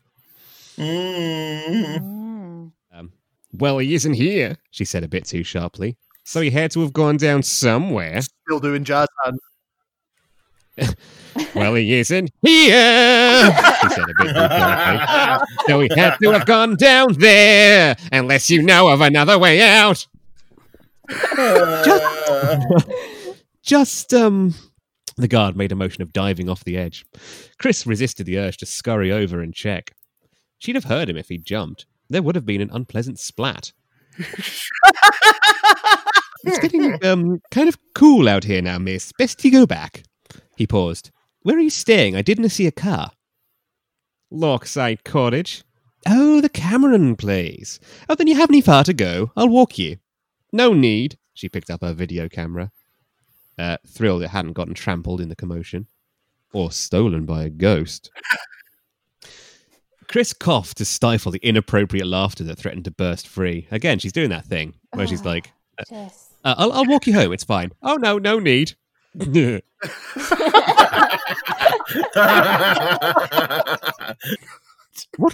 Mm. Um, well, he isn't here, she said a bit too sharply. So he had to have gone down somewhere. Still doing jazz hands. Well, he isn't here, she said a bit too sharply. So he had to have gone down there, unless you know of another way out. just, just, um... The guard made a motion of diving off the edge. Chris resisted the urge to scurry over and check. She'd have heard him if he'd jumped. There would have been an unpleasant splat. It's getting um, kind of cool out here now, miss. Best you go back. He paused. Where are you staying? I didn't see a car. Lochside Cottage. Oh, the Cameron place. Oh, then you haven't far to go. I'll walk you. No need. She picked up her video camera. Uh, thrilled it hadn't gotten trampled in the commotion. Or stolen by a ghost. Chris coughed to stifle the inappropriate laughter that threatened to burst free. Again, she's doing that thing where oh, she's like, uh, uh, I'll, I'll walk you home, it's fine. Oh no, no need. What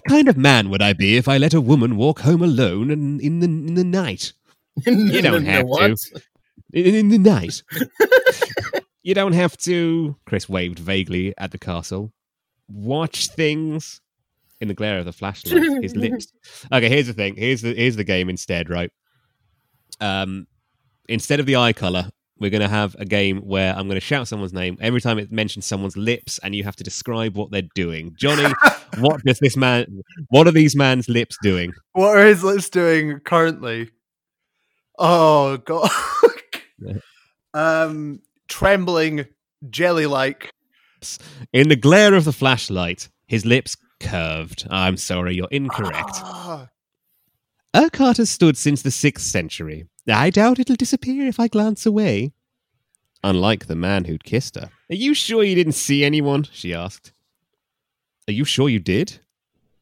kind of man would I be if I let a woman walk home alone and in the, in the night? You don't have to. In the night. You don't have to... Chris waved vaguely at the castle. Watch things. In the glare of the flashlight, his lips... Okay, here's the thing. Here's the here's the game instead, right? Um, instead of the eye colour, we're going to have a game where I'm going to shout someone's name every time it mentions someone's lips, and you have to describe what they're doing. Johnny, what does this man... What are these man's lips doing? What are his lips doing currently? Oh, God... Um, trembling, jelly-like. In the glare of the flashlight, his lips curved. I'm sorry, you're incorrect. Ah. Urquhart has stood since the sixth century. I doubt it'll disappear if I glance away. Unlike the man who'd kissed her. Are you sure you didn't see anyone? She asked. Are you sure you did?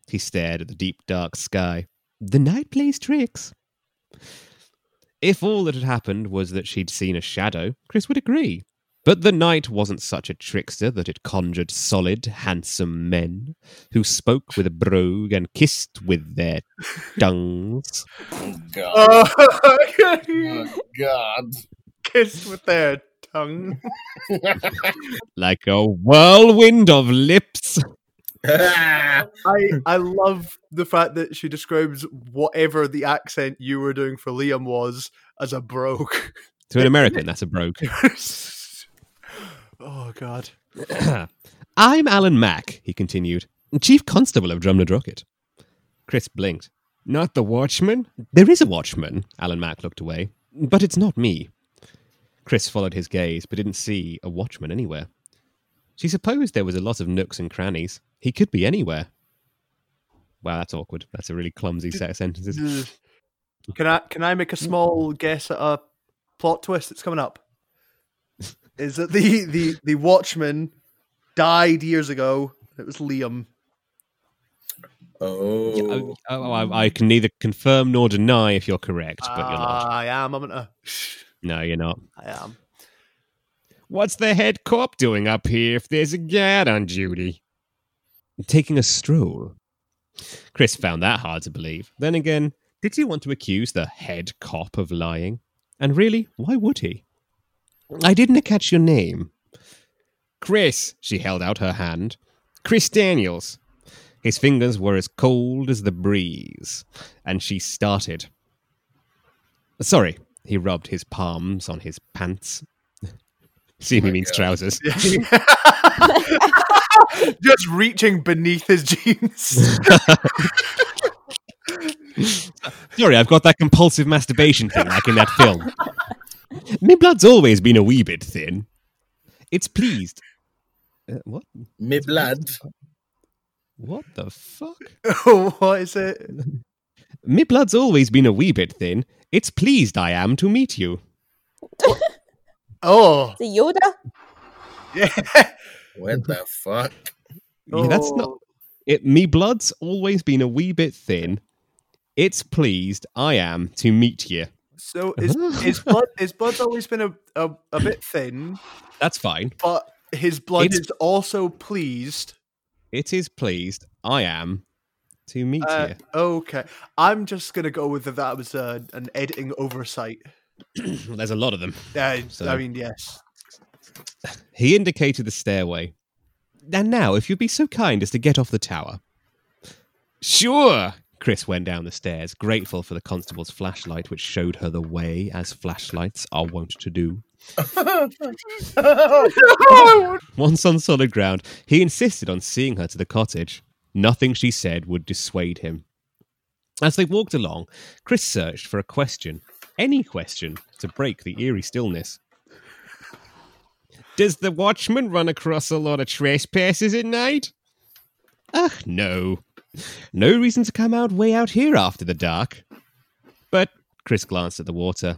He stared at the deep, dark sky. The night plays tricks. If all that had happened was that she'd seen a shadow, Chris would agree. But the night wasn't such a trickster that it conjured solid, handsome men who spoke with a brogue and kissed with their tongues. Oh, God. Oh, God. Kissed with their tongue. Like a whirlwind of lips. I, I love the fact that she describes whatever the accent you were doing for Liam was as a brogue. To an American, that's a brogue. Oh, God. I'm Alan Mack, he continued. Chief Constable of Drumnadrochit. Chris blinked. Not the watchman? There is a watchman, Alan Mack looked away. But it's not me. Chris followed his gaze, but didn't see a watchman anywhere. She supposed there was a lot of nooks and crannies. He could be anywhere. Wow, that's awkward. That's a really clumsy set of sentences. Can I can I make a small guess at a plot twist that's coming up? is that the the the Watchman died years ago. It was Liam. Oh, yeah, I, oh I, I can neither confirm nor deny if you're correct, but uh, you're not. I am. I'm gonna. No, you're not. I am. What's the head cop doing up here if there's a guard on duty? Taking a stroll. Chris found that hard to believe. Then again, did he want to accuse the head cop of lying? And really, why would he? I didn't catch your name. Chris, she held out her hand. Chris Daniels. His fingers were as cold as the breeze, and she started. Sorry, he rubbed his palms on his pants. See if he means God. trousers. Just reaching beneath his jeans. Sorry, I've got that compulsive masturbation thing like in that film. Me blood's always been a wee bit thin. It's pleased. Uh, what? Me blood. What the fuck? Oh, what is it? Me blood's always been a wee bit thin. It's pleased I am to meet you. Oh. The Yoda? Yeah. What the fuck? Oh. Yeah, that's not... It, me blood's always been a wee bit thin. It's pleased I am to meet you. So is, his, blood, his blood's always been a, a, a bit thin. That's fine. But his blood it's... is also pleased... It is pleased I am to meet uh, you. Okay. I'm just going to go with that. That was uh, an editing oversight. Well, there's a lot of them. Uh, so. I mean, yes. He indicated the stairway. And now, if you'd be so kind as to get off the tower. Sure. Chris went down the stairs, grateful for the constable's flashlight, which showed her the way, as flashlights are wont to do. Once on solid ground, he insisted on seeing her to the cottage. Nothing she said would dissuade him. As they walked along, Chris searched for a question, any question, to break the eerie stillness. Does the Watchman run across a lot of trespassers at night? Ugh, no. No reason to come out way out here after the dark. But Chris glanced at the water.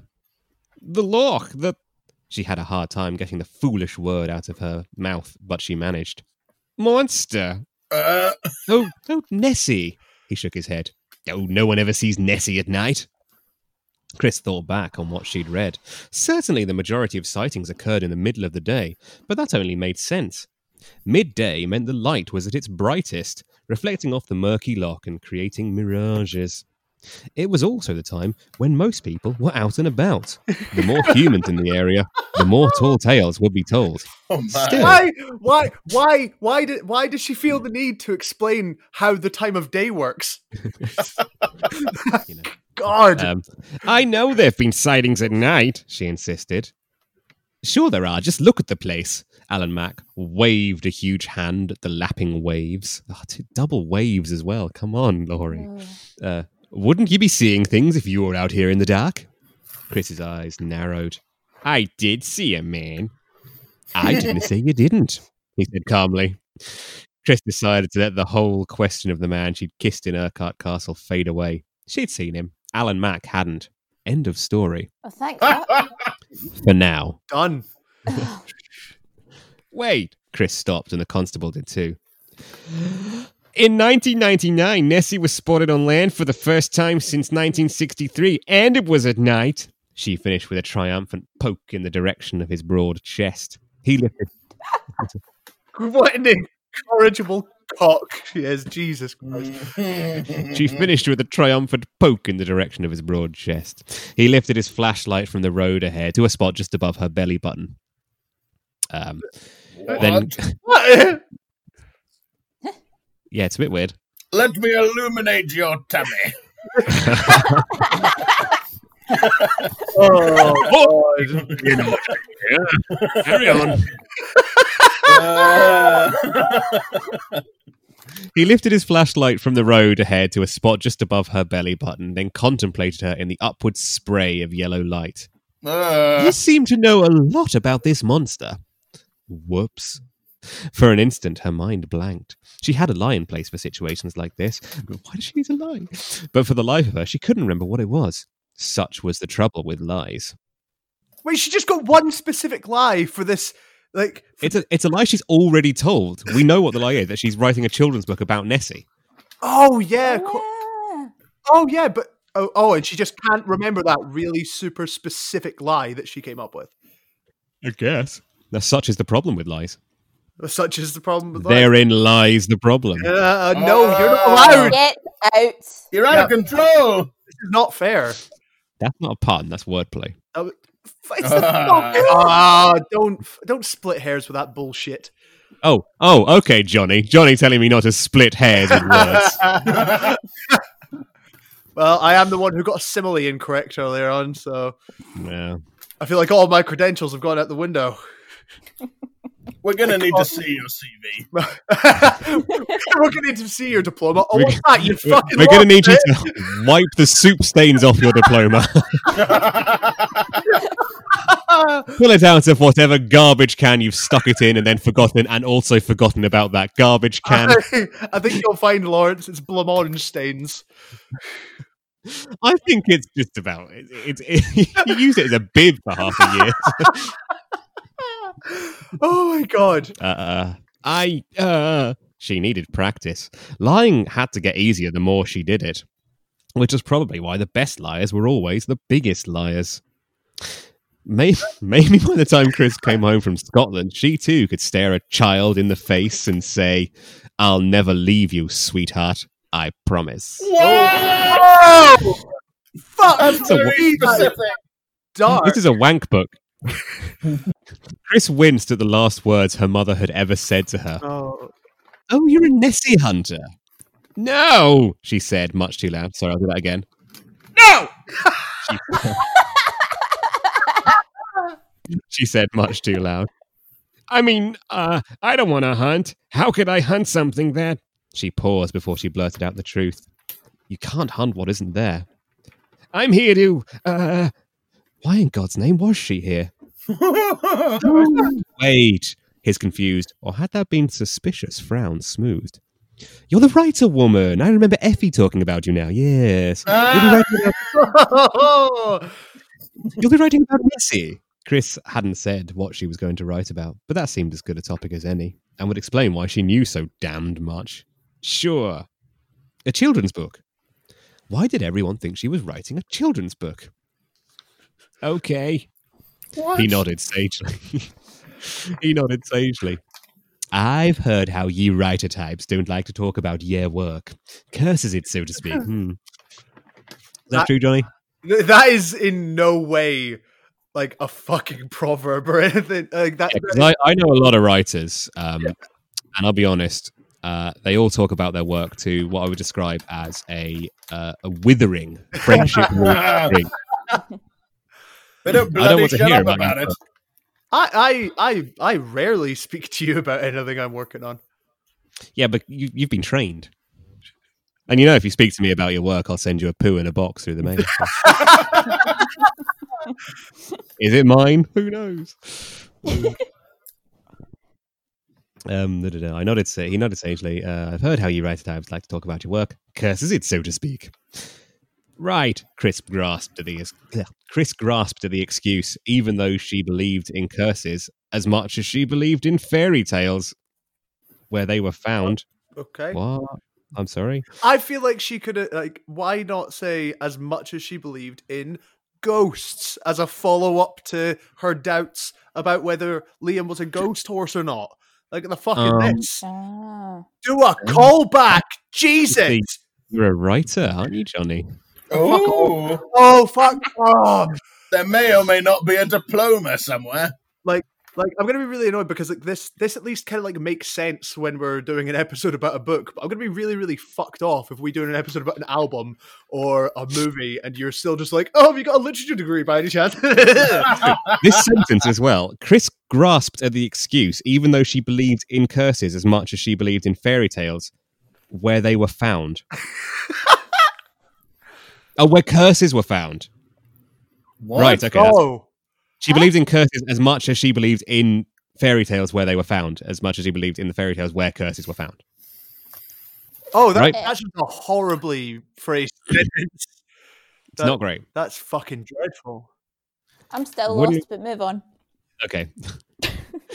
The loch, the... She had a hard time getting the foolish word out of her mouth, but she managed. Monster! Uh. Oh, oh, Nessie! He shook his head. Oh, no one ever sees Nessie at night. Chris thought back on what she'd read. Certainly the majority of sightings occurred in the middle of the day, but that only made sense. Midday meant the light was at its brightest, reflecting off the murky loch and creating mirages. It was also the time when most people were out and about. The more humans in the area, the more tall tales would be told. Oh, Still, why, why, why, why did, why does she feel the need to explain how the time of day works? You know. God, um, I know there've been sightings at night. She insisted. Sure, there are. Just look at the place. Alan Mack waved a huge hand at the lapping waves. Oh, two double waves as well. Come on, Laurie. Oh. Uh, Wouldn't you be seeing things if you were out here in the dark? Chris's eyes narrowed. I did see a man. I didn't say you didn't, he said calmly. Chris decided to let the whole question of the man she'd kissed in Urquhart Castle fade away. She'd seen him. Alan Mack hadn't. End of story. Oh, thank God. For now. Done. Wait, Chris stopped and the constable did too. In nineteen ninety-nine, Nessie was spotted on land for the first time since nineteen sixty-three, and it was at night. She finished with a triumphant poke in the direction of his broad chest. He lifted. What an incorrigible cock she is, Jesus Christ. She finished with a triumphant poke in the direction of his broad chest. He lifted his flashlight from the road ahead to a spot just above her belly button. Um, what? Then... What? Yeah, it's a bit weird. Let me illuminate your tummy. Oh, God. You know what I mean, yeah. Carry on. uh... He lifted his flashlight from the road ahead to a spot just above her belly button, then contemplated her in the upward spray of yellow light. Uh... You seem to know a lot about this monster. Whoops. For an instant, her mind blanked. She had a lie in place for situations like this. Why did she need a lie? But for the life of her, she couldn't remember what it was. Such was the trouble with lies. Wait, she just got one specific lie for this. Like, for... It's, a, it's a lie she's already told. We know what the lie is, that she's writing a children's book about Nessie. Oh, yeah. Oh, yeah. Oh, yeah but oh, oh, and she just can't remember that really super specific lie that she came up with. I guess. Now, such is the problem with lies. Such is the problem with lies. Therein lies the problem. Uh, no, oh, you're not allowed. Get out. You're out yeah. of control. This is not fair. That's not a pun. That's wordplay. Uh, it's the uh, oh, don't don't split hairs with that bullshit. Oh, oh, okay, Johnny. Johnny telling me not to split hairs with words. Well, I am the one who got a simile incorrect earlier on, so yeah. I feel like all my credentials have gone out the window. We're going to need to see your C V. We're going to need to see your diploma. Oh, we're, what's that? You we're, fucking We're going to need it. You to wipe the soup stains off your diploma. Pull it out of whatever garbage can you've stuck it in and then forgotten, and also forgotten about that garbage can. I think you'll find, Lawrence, it's blancmange stains. I think it's just about it. It, it, it you use it as a bib for half a year. Oh my god. Uh, I, uh, she needed practice. Lying had to get easier the more she did it, which is probably why the best liars were always the biggest liars. Maybe, maybe by the time Chris came home from Scotland, she too could stare a child in the face and say, "I'll never leave you, sweetheart. I promise." Whoa! Whoa! Fuck! That's very specific. Dark. This is a wank book. Chris winced at the last words her mother had ever said to her. Oh, oh you're a Nessie hunter. No, she said, much too loud. Sorry, I'll do that again. No! She said, she said much too loud. I mean, uh, I don't want to hunt. How could I hunt something that... She paused before she blurted out the truth. You can't hunt what isn't there. I'm here to... Uh, why in God's name was she here? Wait, his confused, or had that been suspicious, frown smoothed. You're the writer woman. I remember Effie talking about you now. Yes. Ah! You'll, be about- You'll be writing about Nessie. Chris hadn't said what she was going to write about, but that seemed as good a topic as any, and would explain why she knew so damned much. Sure. A children's book. Why did everyone think she was writing a children's book? Okay. What? He nodded sagely. He nodded sagely. I've heard how ye writer types don't like to talk about year work. Curses it, so to speak. Hmm. Is that, that true, Johnny? That is in no way like a fucking proverb or anything. Like that. Yeah, I, I know a lot of writers, um, yeah. and I'll be honest, uh, they all talk about their work to what I would describe as a, uh, a withering friendship. withering. They don't bloody I don't want to shut hear up about it. I, I, I, I rarely speak to you about anything I'm working on. Yeah, but you, you've been trained. And you know, if you speak to me about your work, I'll send you a poo in a box through the mail. Is it mine? Who knows? um, no, no, no. I nodded, he nodded sagely. Uh, I've heard how you write types like to talk about your work. Curses it, so to speak. Right, Chris grasped at the Chris grasped at the excuse, even though she believed in curses as much as she believed in fairy tales, where they were found. Okay. What? I'm sorry. I feel like she could like. Why not say as much as she believed in ghosts as a follow up to her doubts about whether Liam was a ghost horse or not? Like the fucking this. Um, Do a callback, Jesus! You're a writer, aren't you, Johnny? Oh, oh, fuck off. There may or may not be a diploma somewhere. Like, like I'm going to be really annoyed because like this, this at least kind of like makes sense when we're doing an episode about a book. But I'm going to be really, really fucked off if we're doing an episode about an album or a movie and you're still just like, oh, have you got a literature degree by any chance? This sentence as well. Chris grasped at the excuse, even though she believed in curses as much as she believed in fairy tales, where they were found. Oh, where curses were found. What? Right, okay. Oh. She what? believed in curses as much as she believed in fairy tales where they were found, as much as she believed in the fairy tales where curses were found. Oh, that, right? That's just a horribly phrased sentence. It's that, not great. That's fucking dreadful. I'm still Wouldn't... lost, but move on. Okay.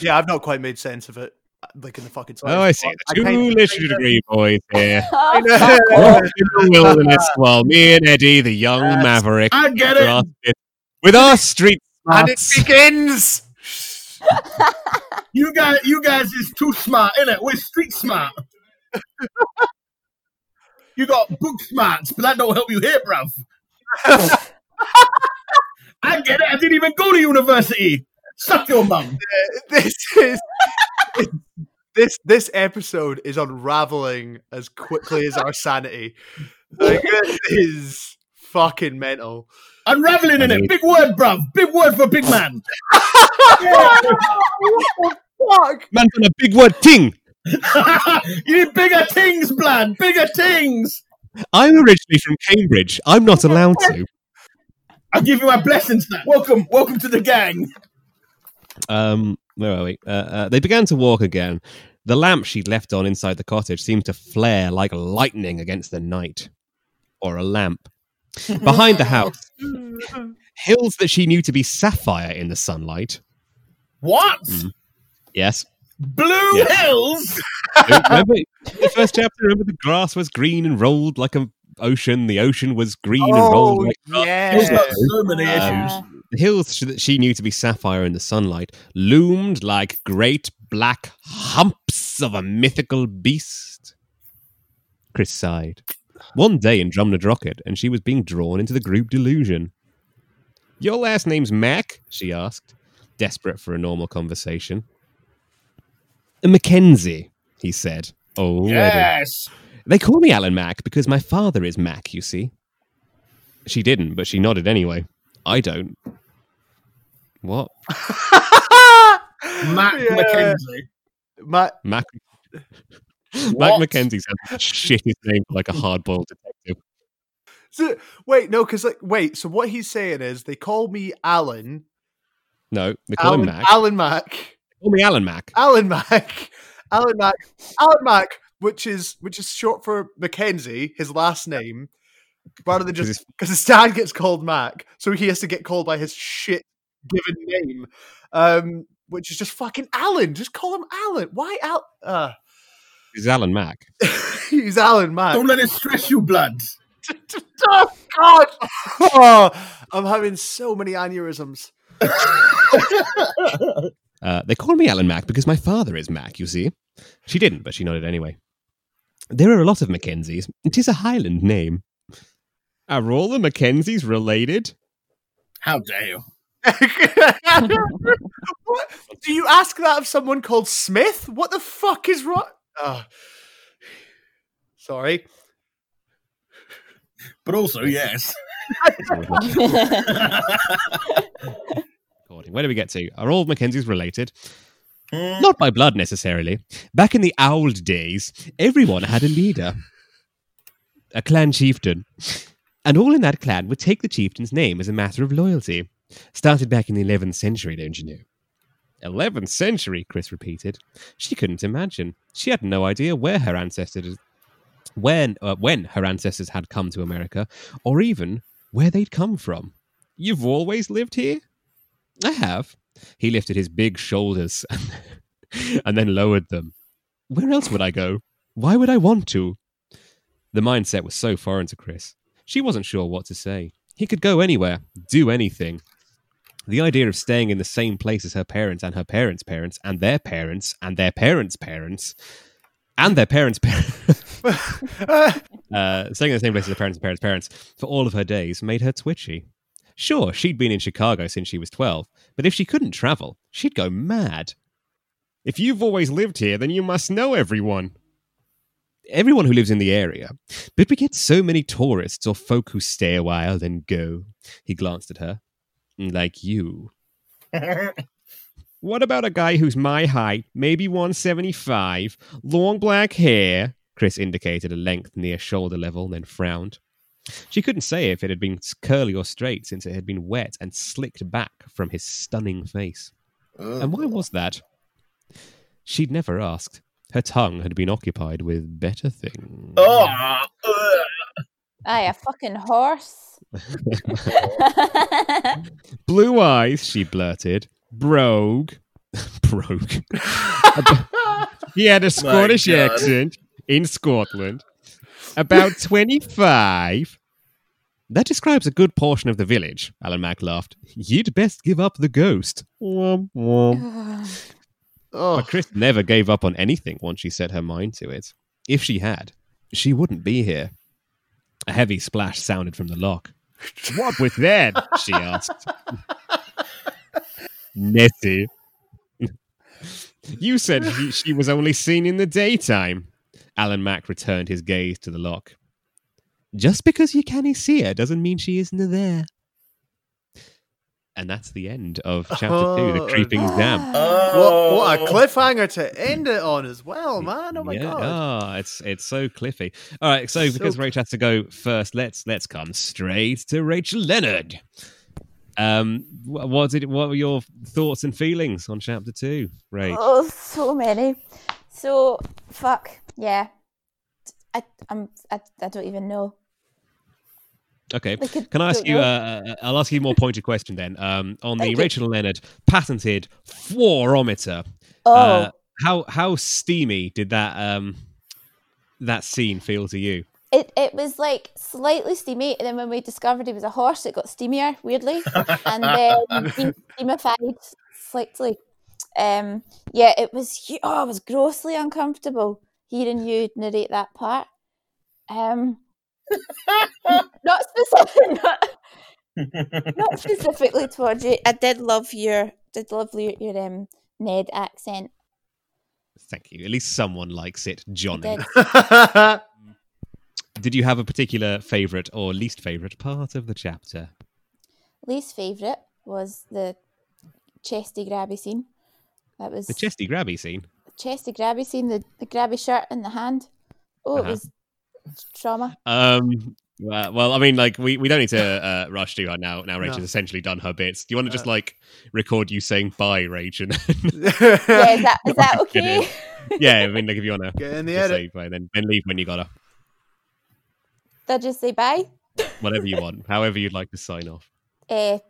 Yeah, I've not quite made sense of it. Like in the fucking time. Oh, I see. The two literary degree boys here. I know. In the wilderness, while me and Eddie, the young yes. maverick, I get it. With our street and it begins. You guys, you guys is too smart, innit? We're street smart. You got book smarts, but that don't help you here, bruv. I get it. I didn't even go to university. Suck your mum. This is. This this episode is unraveling as quickly as our sanity. Like, it is fucking mental. Unraveling in it. Big word, bruv. Big word for big man. Yeah. What the fuck? Man from a big word ting. You need bigger tings, blood. Bigger tings. I'm originally from Cambridge. I'm not allowed to. I'll give you my blessings now. Welcome. Welcome to the gang. Um... Where are we? Uh, uh, they began to walk again. The lamp she'd left on inside the cottage seemed to flare like lightning against the night. Or a lamp. Behind the house, hills that she knew to be sapphire in the sunlight. What? Mm. Yes. Blue yes. hills? Remember, the first chapter, remember the grass was green and rolled like an ocean. The ocean was green oh, and rolled like grass. Yeah. There's not so many issues. Um, The hills that she knew to be sapphire in the sunlight loomed like great black humps of a mythical beast. Chris sighed. One day in Drumnadrochit, and she was being drawn into the group delusion. Your last name's Mac? She asked, desperate for a normal conversation. Mackenzie, he said. Oh, yes! Eddie. They call me Alan Mac because my father is Mac, you see. She didn't, but she nodded anyway. I don't. What? Mac yeah. Mackenzie. Mac Mac Mac Mackenzie sounds shit his name for like a hard-boiled detective. So wait, no, because like wait, so what he's saying is they call me Alan. No, they call Alan, him Mac. Alan Mac. They call me Alan Mac. Alan Mac. Alan Mac. Alan Mac, which is which is short for Mackenzie, his last name. Rather than just because his dad gets called Mac, so he has to get called by his shit given name, um, which is just fucking Alan. Just call him Alan. Why Al? Uh. He's Alan Mac. He's Alan Mac. Don't let it stress you, blood. Oh God! Oh, I'm having so many aneurysms. uh, they call me Alan Mac because my father is Mac. You see, she didn't, but she nodded anyway. There are a lot of Mackenzies. It is a Highland name. Are all the Mackenzies related? How dare you? What? Do you ask that of someone called Smith? What the fuck is wrong? Oh. Sorry. But also, yes. Where do we get to? Are all Mackenzies related? Mm. Not by blood, necessarily. Back in the old days, everyone had a leader. A clan chieftain. And all in that clan would take the chieftain's name as a matter of loyalty. Started back in the eleventh century, don't you know? eleventh century, Chris repeated. She couldn't imagine. She had no idea where her ancestors, when, uh, when her ancestors had come to America, or even where they'd come from. You've always lived here? I have. He lifted his big shoulders and then lowered them. Where else would I go? Why would I want to? The mindset was so foreign to Chris. She wasn't sure what to say. He could go anywhere, do anything. The idea of staying in the same place as her parents and her parents' parents and their parents and their parents' parents and their parents' parents. uh, staying in the same place as her parents and parents' parents for all of her days made her twitchy. Sure, she'd been in Chicago since she was twelve, but if she couldn't travel, she'd go mad. If you've always lived here, then you must know everyone. Everyone who lives in the area. But we get so many tourists or folk who stay a while then go. He glanced at her. Like you. What about a guy who's my height, maybe one seventy-five, long black hair? Chris indicated a length near shoulder level, then frowned. She couldn't say if it had been curly or straight since it had been wet and slicked back from his stunning face. Uh. And why was that? She'd never asked. Her tongue had been occupied with better things. Oh, uh, Aye, a fucking horse. Blue eyes, she blurted. Brogue. Brogue. He had a Scottish accent in Scotland. About twenty-five. That describes a good portion of the village, Alan Mack laughed. You'd best give up the ghost. Womp, womp. But Chris never gave up on anything once she set her mind to it. If she had, she wouldn't be here. A heavy splash sounded from the lock. What was that? She asked. Nessie. You said he, she was only seen in the daytime. Alan Mack returned his gaze to the lock. Just because you can't see her doesn't mean she isn't there. And that's the end of chapter oh, two, The Creeping oh, Dam. Oh. What, what a cliffhanger to end it on as well, man. Oh my yeah, God. Oh, it's it's so cliffy. All right, so, so because Rach has to go first, let's let's come straight to Rachel Leonard. Um, what did what were your thoughts and feelings on chapter two, Rach? Oh, so many. So, fuck, yeah. I I'm I, I don't even know. Okay, like, can I ask you? Uh, I'll ask you a more pointed question then. Um, on the Rachel Leonard patented fluorometer, oh, uh, how how steamy did that um that scene feel to you? It it was like slightly steamy, and then when we discovered he was a horse, it got steamier weirdly, and then being steamified slightly. Um, yeah, it was oh, it was grossly uncomfortable hearing you narrate that part. Um. not specific, not, not specifically towards you. I did love your, did love your, your um, Ned accent. Thank you. At least someone likes it, Johnny. Did. Did you have a particular favourite or least favourite part of the chapter? Least favourite was the chesty grabby scene. That was the chesty grabby scene. The chesty grabby scene. The, the grabby shirt in the hand. Oh, uh-huh. It was. Trauma. Um, well, well, I mean, like, we, we don't need to uh, rush to right now. Now, Rachel's no. essentially done her bits. Do you want to just, uh, like, record you saying bye, Rachel? yeah, is that, is that okay? Yeah, I mean, like, if you want to get in the edit, say bye, then, then leave when you got her. They'll just say bye? Whatever you want. However you'd like to sign off. Uh,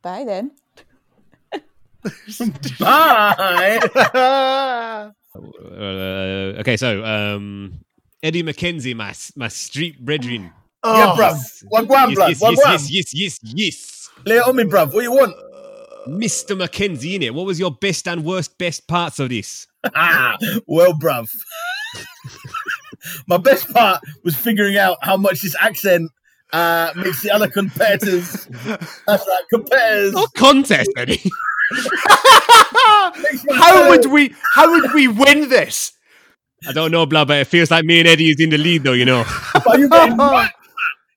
bye, then. Bye! uh, okay, so, um... Eddie Mackenzie, my my street brethren. Oh, yeah, bruv. Wagwan, bruv. Yes, yes, yes, yes, yes. Lay it on me, bruv. What do you want? Uh, Mister Mackenzie, innit? What was your best and worst best parts of this? Ah, well, bruv. My best part was figuring out how much this accent uh, makes the other competitors. That's right, competitors. Not contest, Eddie. how would we? How would we win this? I don't know, blah, but it feels like me and Eddie is in the lead, though, you know. But you're getting murked.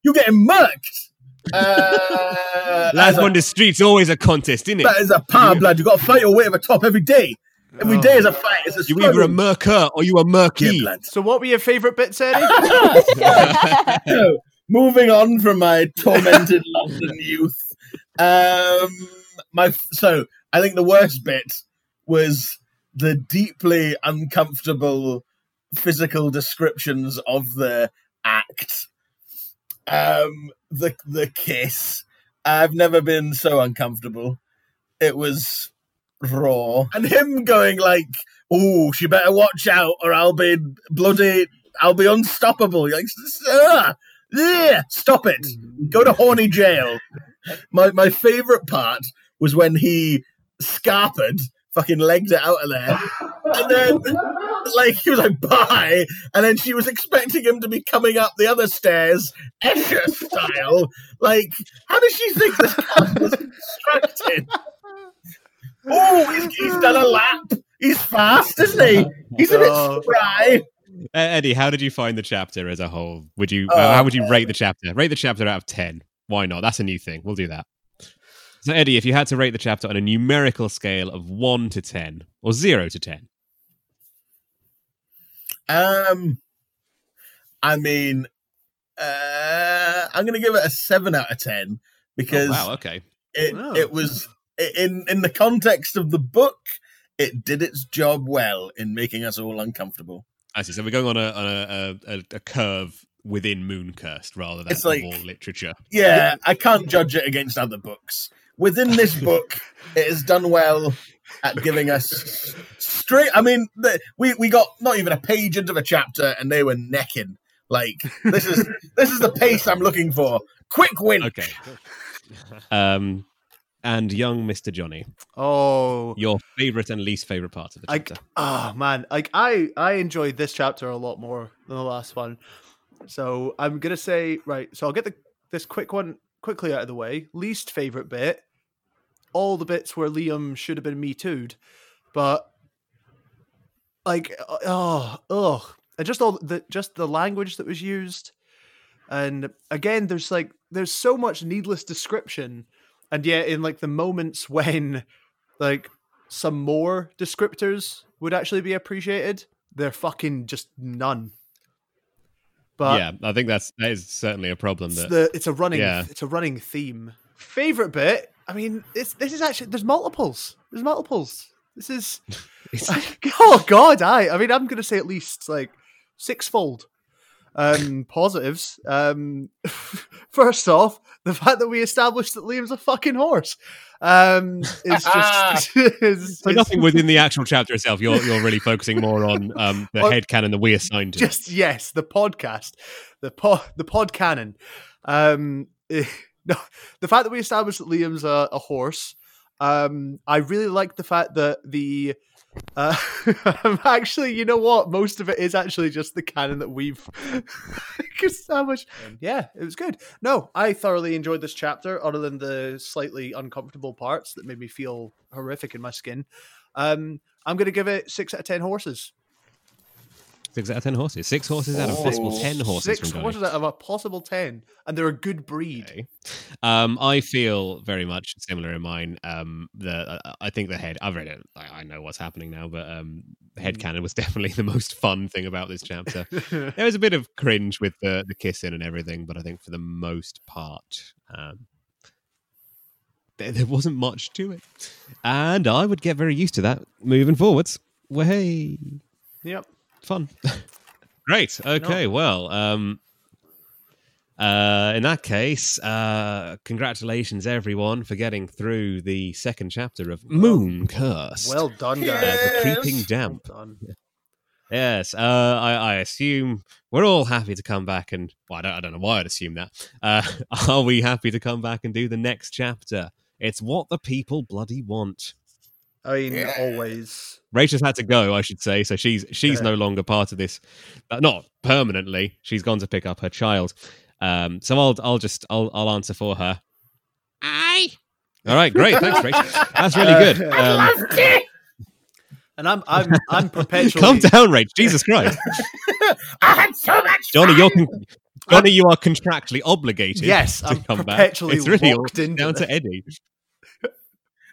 You're getting murked. Uh, Life on a, the street's always a contest, isn't it? That is a power, blood. You've got to fight your way to the top every day. Every oh. day is a fight. It's a struggle. You're either a murker or you're a murky. Yeah, so what were your favourite bits, Eddie? So, moving on from my tormented London youth. Um, my So, I think the worst bit was the deeply uncomfortable physical descriptions of the act, um, the the kiss. I've never been so uncomfortable. It was raw, and him going like, "Oh, she better watch out, or I'll be bloody, I'll be unstoppable." You're like, ah, yeah, stop it, go to horny jail. My my favourite part was when he scarpered. Fucking legged it out of there. And then, like, he was like, bye. And then she was expecting him to be coming up the other stairs, Escher style. Like, how does she think this cat was constructed? Oh, he's, he's done a lap. He's fast, isn't he? He's a bit spry. Uh, Eddie, how did you find the chapter as a whole? Would you? Uh, uh, how would you rate the chapter? Rate the chapter out of ten. Why not? That's a new thing. We'll do that. So, Eddie, if you had to rate the chapter on a numerical scale of one to ten, or zero to ten? Um, I mean, uh, I'm going to give it a seven out of ten, because oh, wow, okay. it, oh. it was, in, in the context of the book, it did its job well in making us all uncomfortable. I see, so we're going on a, on a, a, a curve within Moon Cursed rather than like, all literature. Yeah, I can't judge it against other books. Within this book, it has done well at giving us straight. I mean, the, we we got not even a page into the chapter, and they were necking. Like this is this is the pace I'm looking for. Quick win. Okay. Um, and young Mister Johnny. Oh, your favorite and least favorite part of the chapter. I, oh man, like I I enjoyed this chapter a lot more than the last one. So I'm gonna say right. So I'll get the this quick one quickly out of the way. Least favorite bit. All the bits where Liam should have been Me Too'd, but like, oh, oh, and just all the just the language that was used, and again, there's like there's so much needless description, and yet in like the moments when like some more descriptors would actually be appreciated, they're fucking just none. But yeah, I think that's that is certainly a problem. That it's, the, it's a running, yeah. it's a running theme. Favorite bit. I mean, this this is actually there's multiples. There's multiples. This is I, oh god, I I mean I'm gonna say at least like sixfold um, positives. Um, first off, the fact that we established that Liam's a fucking horse um, is just is, so is, nothing within the actual chapter itself. You're you're really focusing more on um, the on, head canon that we assigned to. Just yes, the podcast, the pod the pod canon. Um, No, the fact that we established that Liam's a, a horse. Um, I really like the fact that the uh, actually, you know what? Most of it is actually just the canon that we've established. Yeah, it was good. No, I thoroughly enjoyed this chapter, other than the slightly uncomfortable parts that made me feel horrific in my skin. Um, I'm going to give it six out of ten horses. Six out of ten horses. Six horses out of a possible ten horses. Six from horses out of a possible ten, and they're a good breed. Okay. Um, I feel very much similar in mine. Um, the uh, I think the head. I've read it. I, I know what's happening now, but um, headcanon was definitely the most fun thing about this chapter. There was a bit of cringe with the the kissing and everything, but I think for the most part, um, there, there wasn't much to it, and I would get very used to that moving forwards. Way. Yep. Fun. Great. Okay, no. well, um, uh, in that case, uh, congratulations, everyone, for getting through the second chapter of Moon Cursed. Well done, guys. Yes. Uh, the Creeping Damp. Well done. Yes, uh, I, I assume we're all happy to come back and... Well, I don't, I don't know why I'd assume that. Uh, are we happy to come back and do the next chapter? It's What the People Bloody Want. I mean, yeah. always. Rachel's had to go, I should say, so she's she's yeah. no longer part of this, but not permanently. She's gone to pick up her child. Um, so I'll I'll just I'll I'll answer for her. Aye. All right, great. Thanks, Rachel. That's really uh, good. I um, loved it. And I'm I'm I'm perpetually. Calm down, Rachel. Jesus Christ. I had so much. Johnny, you're con- Johnny, you are contractually obligated. Yes, to I'm come perpetually back. It's really all down this. to Eddie.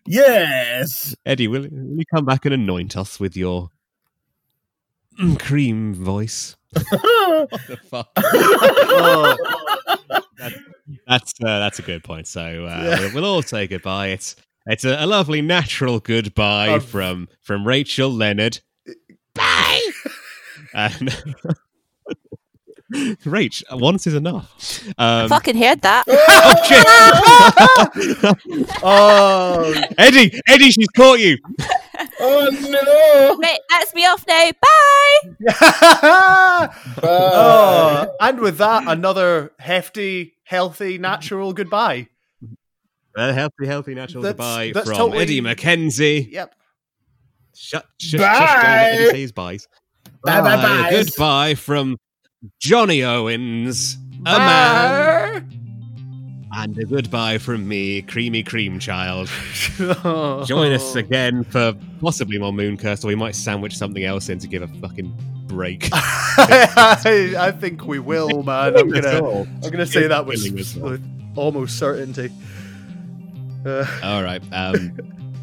Yes, Eddie, will, will you come back and anoint us with your cream voice? What the fuck? oh, that, that's uh, that's a good point. So uh, yeah. we'll, we'll all say goodbye. It's it's a, a lovely natural goodbye um, from from Rachel Leonard. Bye. And Rach, once is enough. Um, I fucking heard that. Oh, shit. oh, Eddie, Eddie, she's caught you. Oh, no. Mate, that's me off now. Bye. Bye. Oh, and with that, another hefty, healthy, natural goodbye. A healthy, healthy, natural that's, goodbye that's from totally... Eddie Mackenzie. Yep. Shut, shut, bye. Shush down Eddie says byes. Bye, bye, bye. Goodbye from Johnny Owens, bye. A man, and a goodbye from me, Creamy Cream Child. oh. Join us again for possibly more Moon Curse, or we might sandwich something else in to give a fucking break. I, I think we will, man. I'm gonna, I'm gonna say that with, with almost certainty. Uh. All right. Um,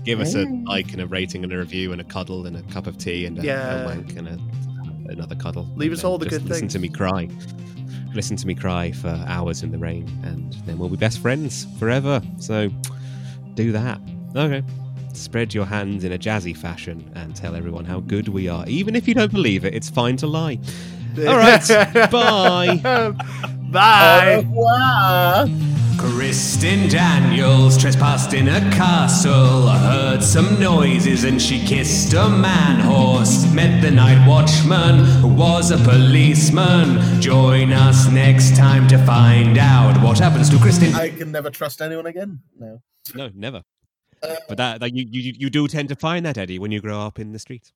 give us a like and a rating and a review and a cuddle and a cup of tea and a, yeah. a wank and a. Another cuddle. Leave us all the good things. Listen to me cry. Listen to me cry for hours in the rain, and then we'll be best friends forever. So do that. Okay. Spread your hands in a jazzy fashion and tell everyone how good we are. Even if you don't believe it, it's fine to lie. All right. Bye. Bye. Au revoir. Kristen Daniels trespassed in a castle, heard some noises and she kissed a man-horse, met the night watchman who was a policeman. Join us next time to find out what happens to Kristen. I can never trust anyone again. No. No, never. Uh, but that, that you, you, you do tend to find that, Eddie, when you grow up in the streets.